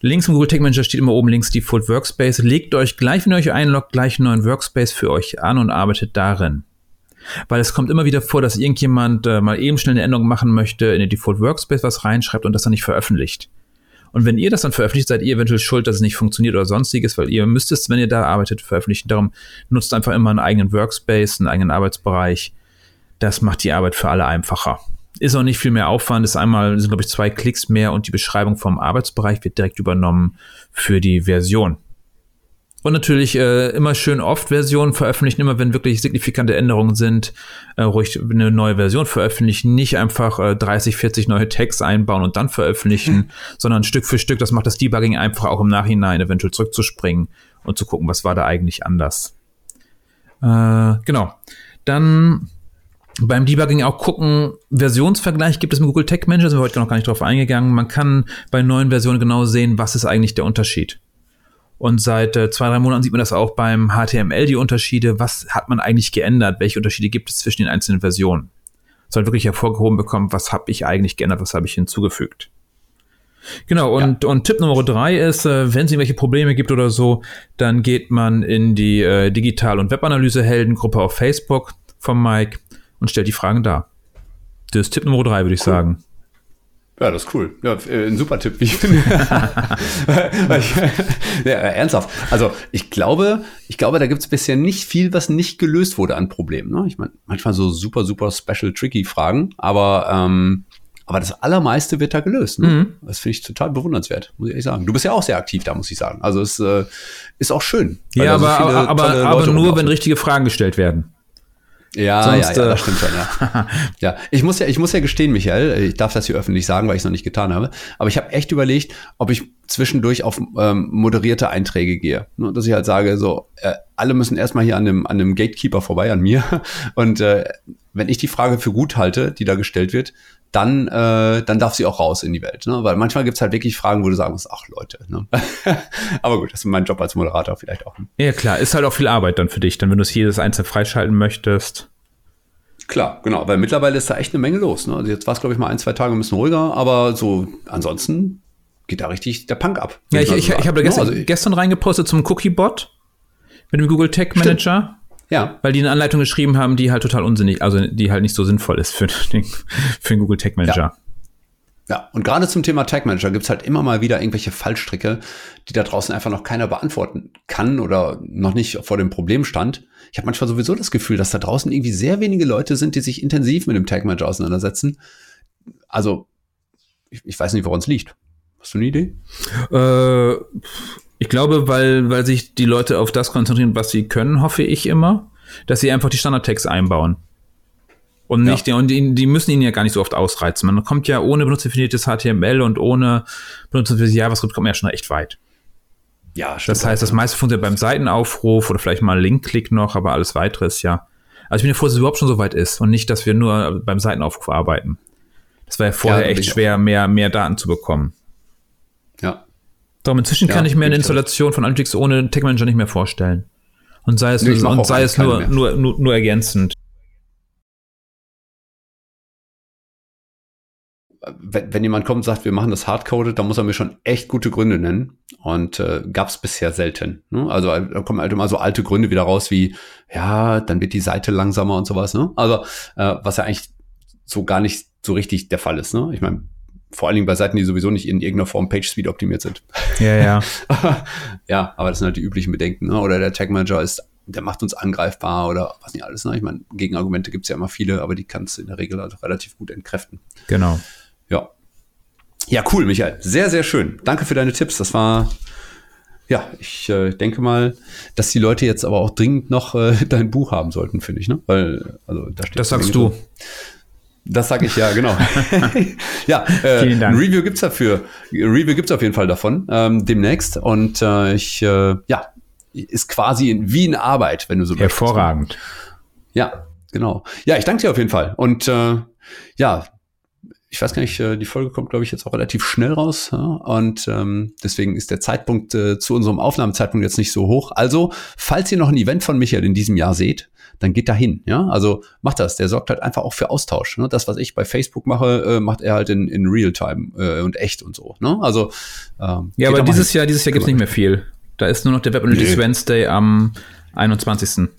Links im Google Tag Manager steht immer oben links Default Workspace. Legt euch gleich, wenn ihr euch einloggt, gleich einen neuen Workspace für euch an und arbeitet darin. Weil es kommt immer wieder vor, dass irgendjemand äh, mal eben schnell eine Änderung machen möchte, in den Default Workspace was reinschreibt und das dann nicht veröffentlicht. Und wenn ihr das dann veröffentlicht, seid ihr eventuell schuld, dass es nicht funktioniert oder sonstiges, weil ihr müsst es, wenn ihr da arbeitet, veröffentlichen. Darum nutzt einfach immer einen eigenen Workspace, einen eigenen Arbeitsbereich. Das macht die Arbeit für alle einfacher. Ist auch nicht viel mehr Aufwand, ist einmal, sind glaube ich zwei Klicks mehr und die Beschreibung vom Arbeitsbereich wird direkt übernommen für die Version. Und natürlich äh, immer schön oft Versionen veröffentlichen, immer wenn wirklich signifikante Änderungen sind, äh, ruhig eine neue Version veröffentlichen, nicht einfach äh, dreißig, vierzig neue Tags einbauen und dann veröffentlichen, mhm. sondern Stück für Stück, das macht das Debugging einfach auch im Nachhinein eventuell zurückzuspringen und zu gucken, was war da eigentlich anders. Äh, genau, dann beim Debugging auch gucken, Versionsvergleich gibt es im Google Tag Manager, sind wir heute noch gar nicht drauf eingegangen, man kann bei neuen Versionen genau sehen, was ist eigentlich der Unterschied. Und seit äh, zwei, drei Monaten sieht man das auch beim H T M L, die Unterschiede. Was hat man eigentlich geändert? Welche Unterschiede gibt es zwischen den einzelnen Versionen? Soll wirklich hervorgehoben bekommen, was habe ich eigentlich geändert, was habe ich hinzugefügt? Genau, und, ja. und Tipp Nummer drei ist, äh, wenn es irgendwelche Probleme gibt oder so, dann geht man in die äh, Digital- und Webanalyse-Heldengruppe auf Facebook von Mike und stellt die Fragen dar. Das ist Tipp Nummer drei, würde ich cool. sagen. Ja, das ist cool. Ja, ein super Tipp, wie ich finde. ja, ernsthaft. Also ich glaube, ich glaube, da gibt es bisher nicht viel, was nicht gelöst wurde an Problemen. Ne? Ich meine, manchmal so super, super special tricky Fragen, aber ähm, aber das Allermeiste wird da gelöst. Ne? Mhm. Das finde ich total bewundernswert, muss ich ehrlich sagen. Du bist ja auch sehr aktiv da, muss ich sagen. Also es äh, ist auch schön. Ja, aber, so aber, aber, aber nur, wenn richtige Fragen gestellt werden. Ja, Sonst, ja, ja, das stimmt schon, ja. ja. Ich muss ja, ich muss ja gestehen, Michael, ich darf das hier öffentlich sagen, weil ich es noch nicht getan habe, aber ich habe echt überlegt, ob ich zwischendurch auf ähm, moderierte Einträge gehe. Ne? Dass ich halt sage, so, äh, alle müssen erstmal hier an dem, an dem Gatekeeper vorbei, an mir. Und äh, wenn ich die Frage für gut halte, die da gestellt wird, dann, äh, dann darf sie auch raus in die Welt. Ne? Weil manchmal gibt's halt wirklich Fragen, wo du sagen musst, ach Leute. Ne? Aber gut, das ist mein Job als Moderator vielleicht auch. Ja klar, ist halt auch viel Arbeit dann für dich, dann wenn du es jedes einzelne freischalten möchtest. Klar, genau, weil mittlerweile ist da echt eine Menge los. Ne? Also jetzt war es, glaube ich, mal ein, zwei Tage ein bisschen ruhiger, aber so ansonsten geht da richtig der Punk ab. Ja, ich, ich, so ich habe da gestern, no, also gestern reingepostet zum Cookie-Bot mit dem Google Tag Manager. Ja. Weil die eine Anleitung geschrieben haben, die halt total unsinnig, also die halt nicht so sinnvoll ist für den, für den Google Tag Manager. Ja. Ja, und gerade zum Thema Tag Manager gibt's halt immer mal wieder irgendwelche Fallstricke, die da draußen einfach noch keiner beantworten kann oder noch nicht vor dem Problem stand. Ich habe manchmal sowieso das Gefühl, dass da draußen irgendwie sehr wenige Leute sind, die sich intensiv mit dem Tag Manager auseinandersetzen. Also, ich, ich weiß nicht, woran es liegt. Hast du eine Idee? Äh, ich glaube, weil, weil sich die Leute auf das konzentrieren, was sie können, hoffe ich immer, dass sie einfach die Standardtags einbauen. Und nicht, ja. und die, die müssen ihn ja gar nicht so oft ausreizen. Man kommt ja ohne benutzerdefiniertes H T M L und ohne benutzerdefiniertes JavaScript kommt man ja schon echt weit. Ja, stimmt. Das heißt, das meiste funktioniert beim Seitenaufruf oder vielleicht mal Linkklick noch, aber alles weitere ist ja. Also ich bin ja froh, dass es überhaupt schon so weit ist und nicht, dass wir nur beim Seitenaufruf arbeiten. Das war ja vorher ja, echt schwer, mehr, mehr Daten zu bekommen. Ja. Darum inzwischen ja, kann ich mir eine Installation von Analytics ohne Tag Manager nicht mehr vorstellen. Und sei es, nee, und sei es nur, nur, nur, nur ergänzend. Wenn, wenn jemand kommt und sagt, wir machen das hardcoded, dann muss er mir schon echt gute Gründe nennen. Und äh, gab es bisher selten. Ne? Also da kommen halt immer so alte Gründe wieder raus wie, ja, dann wird die Seite langsamer und sowas. Ne? Also äh, was ja eigentlich so gar nicht so richtig der Fall ist. Ne? Ich meine, vor allen Dingen bei Seiten, die sowieso nicht in irgendeiner Form PageSpeed optimiert sind. Ja, ja. ja, aber das sind halt die üblichen Bedenken. Ne? Oder der Tag Manager ist, der macht uns angreifbar oder was nicht alles. Ne? Ich meine, Gegenargumente gibt es ja immer viele, aber die kannst du in der Regel halt relativ gut entkräften. Genau. Ja. Ja, cool, Michael. Sehr, sehr schön. Danke für deine Tipps. Das war, ja, ich äh, denke mal, dass die Leute jetzt aber auch dringend noch äh, dein Buch haben sollten, finde ich, ne? Weil, also, da steht. Das sagst du. Drin. Das sag ich ja, genau. ja, äh, vielen Dank. Ein Review gibt's dafür. Ein Review gibt's auf jeden Fall davon, ähm, demnächst. Und äh, ich, äh, ja, ist quasi in, wie in Arbeit, wenn du so möchtest. Hervorragend. Ja, genau. Ja, ich danke dir auf jeden Fall. Und, äh, ja, ich weiß gar nicht, die Folge kommt, glaube ich, jetzt auch relativ schnell raus. Und ähm, deswegen ist der Zeitpunkt äh, zu unserem Aufnahmezeitpunkt jetzt nicht so hoch. Also, falls ihr noch ein Event von Michael in diesem Jahr seht, dann geht da hin. Ja? Also macht das. Der sorgt halt einfach auch für Austausch. Ne? Das, was ich bei Facebook mache, äh, macht er halt in, in Realtime äh, und echt und so. Ne? Also ähm, ja, aber dieses Jahr, dieses Jahr gibt es nicht mehr viel. Da ist nur noch der Web Analytics Wednesday am einundzwanzigsten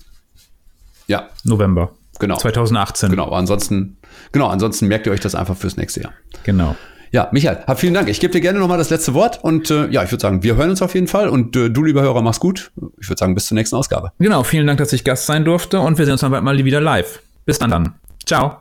Ja. November. Genau. zwanzig achtzehn Genau, ansonsten, genau, ansonsten merkt ihr euch das einfach fürs nächste Jahr. Genau. Ja, Michael, hab vielen Dank. Ich gebe dir gerne nochmal das letzte Wort und äh, ja, ich würde sagen, wir hören uns auf jeden Fall und äh, du, lieber Hörer, mach's gut. Ich würde sagen, bis zur nächsten Ausgabe. Genau, vielen Dank, dass ich Gast sein durfte und wir sehen uns dann bald mal wieder live. Bis dann dann. Ciao.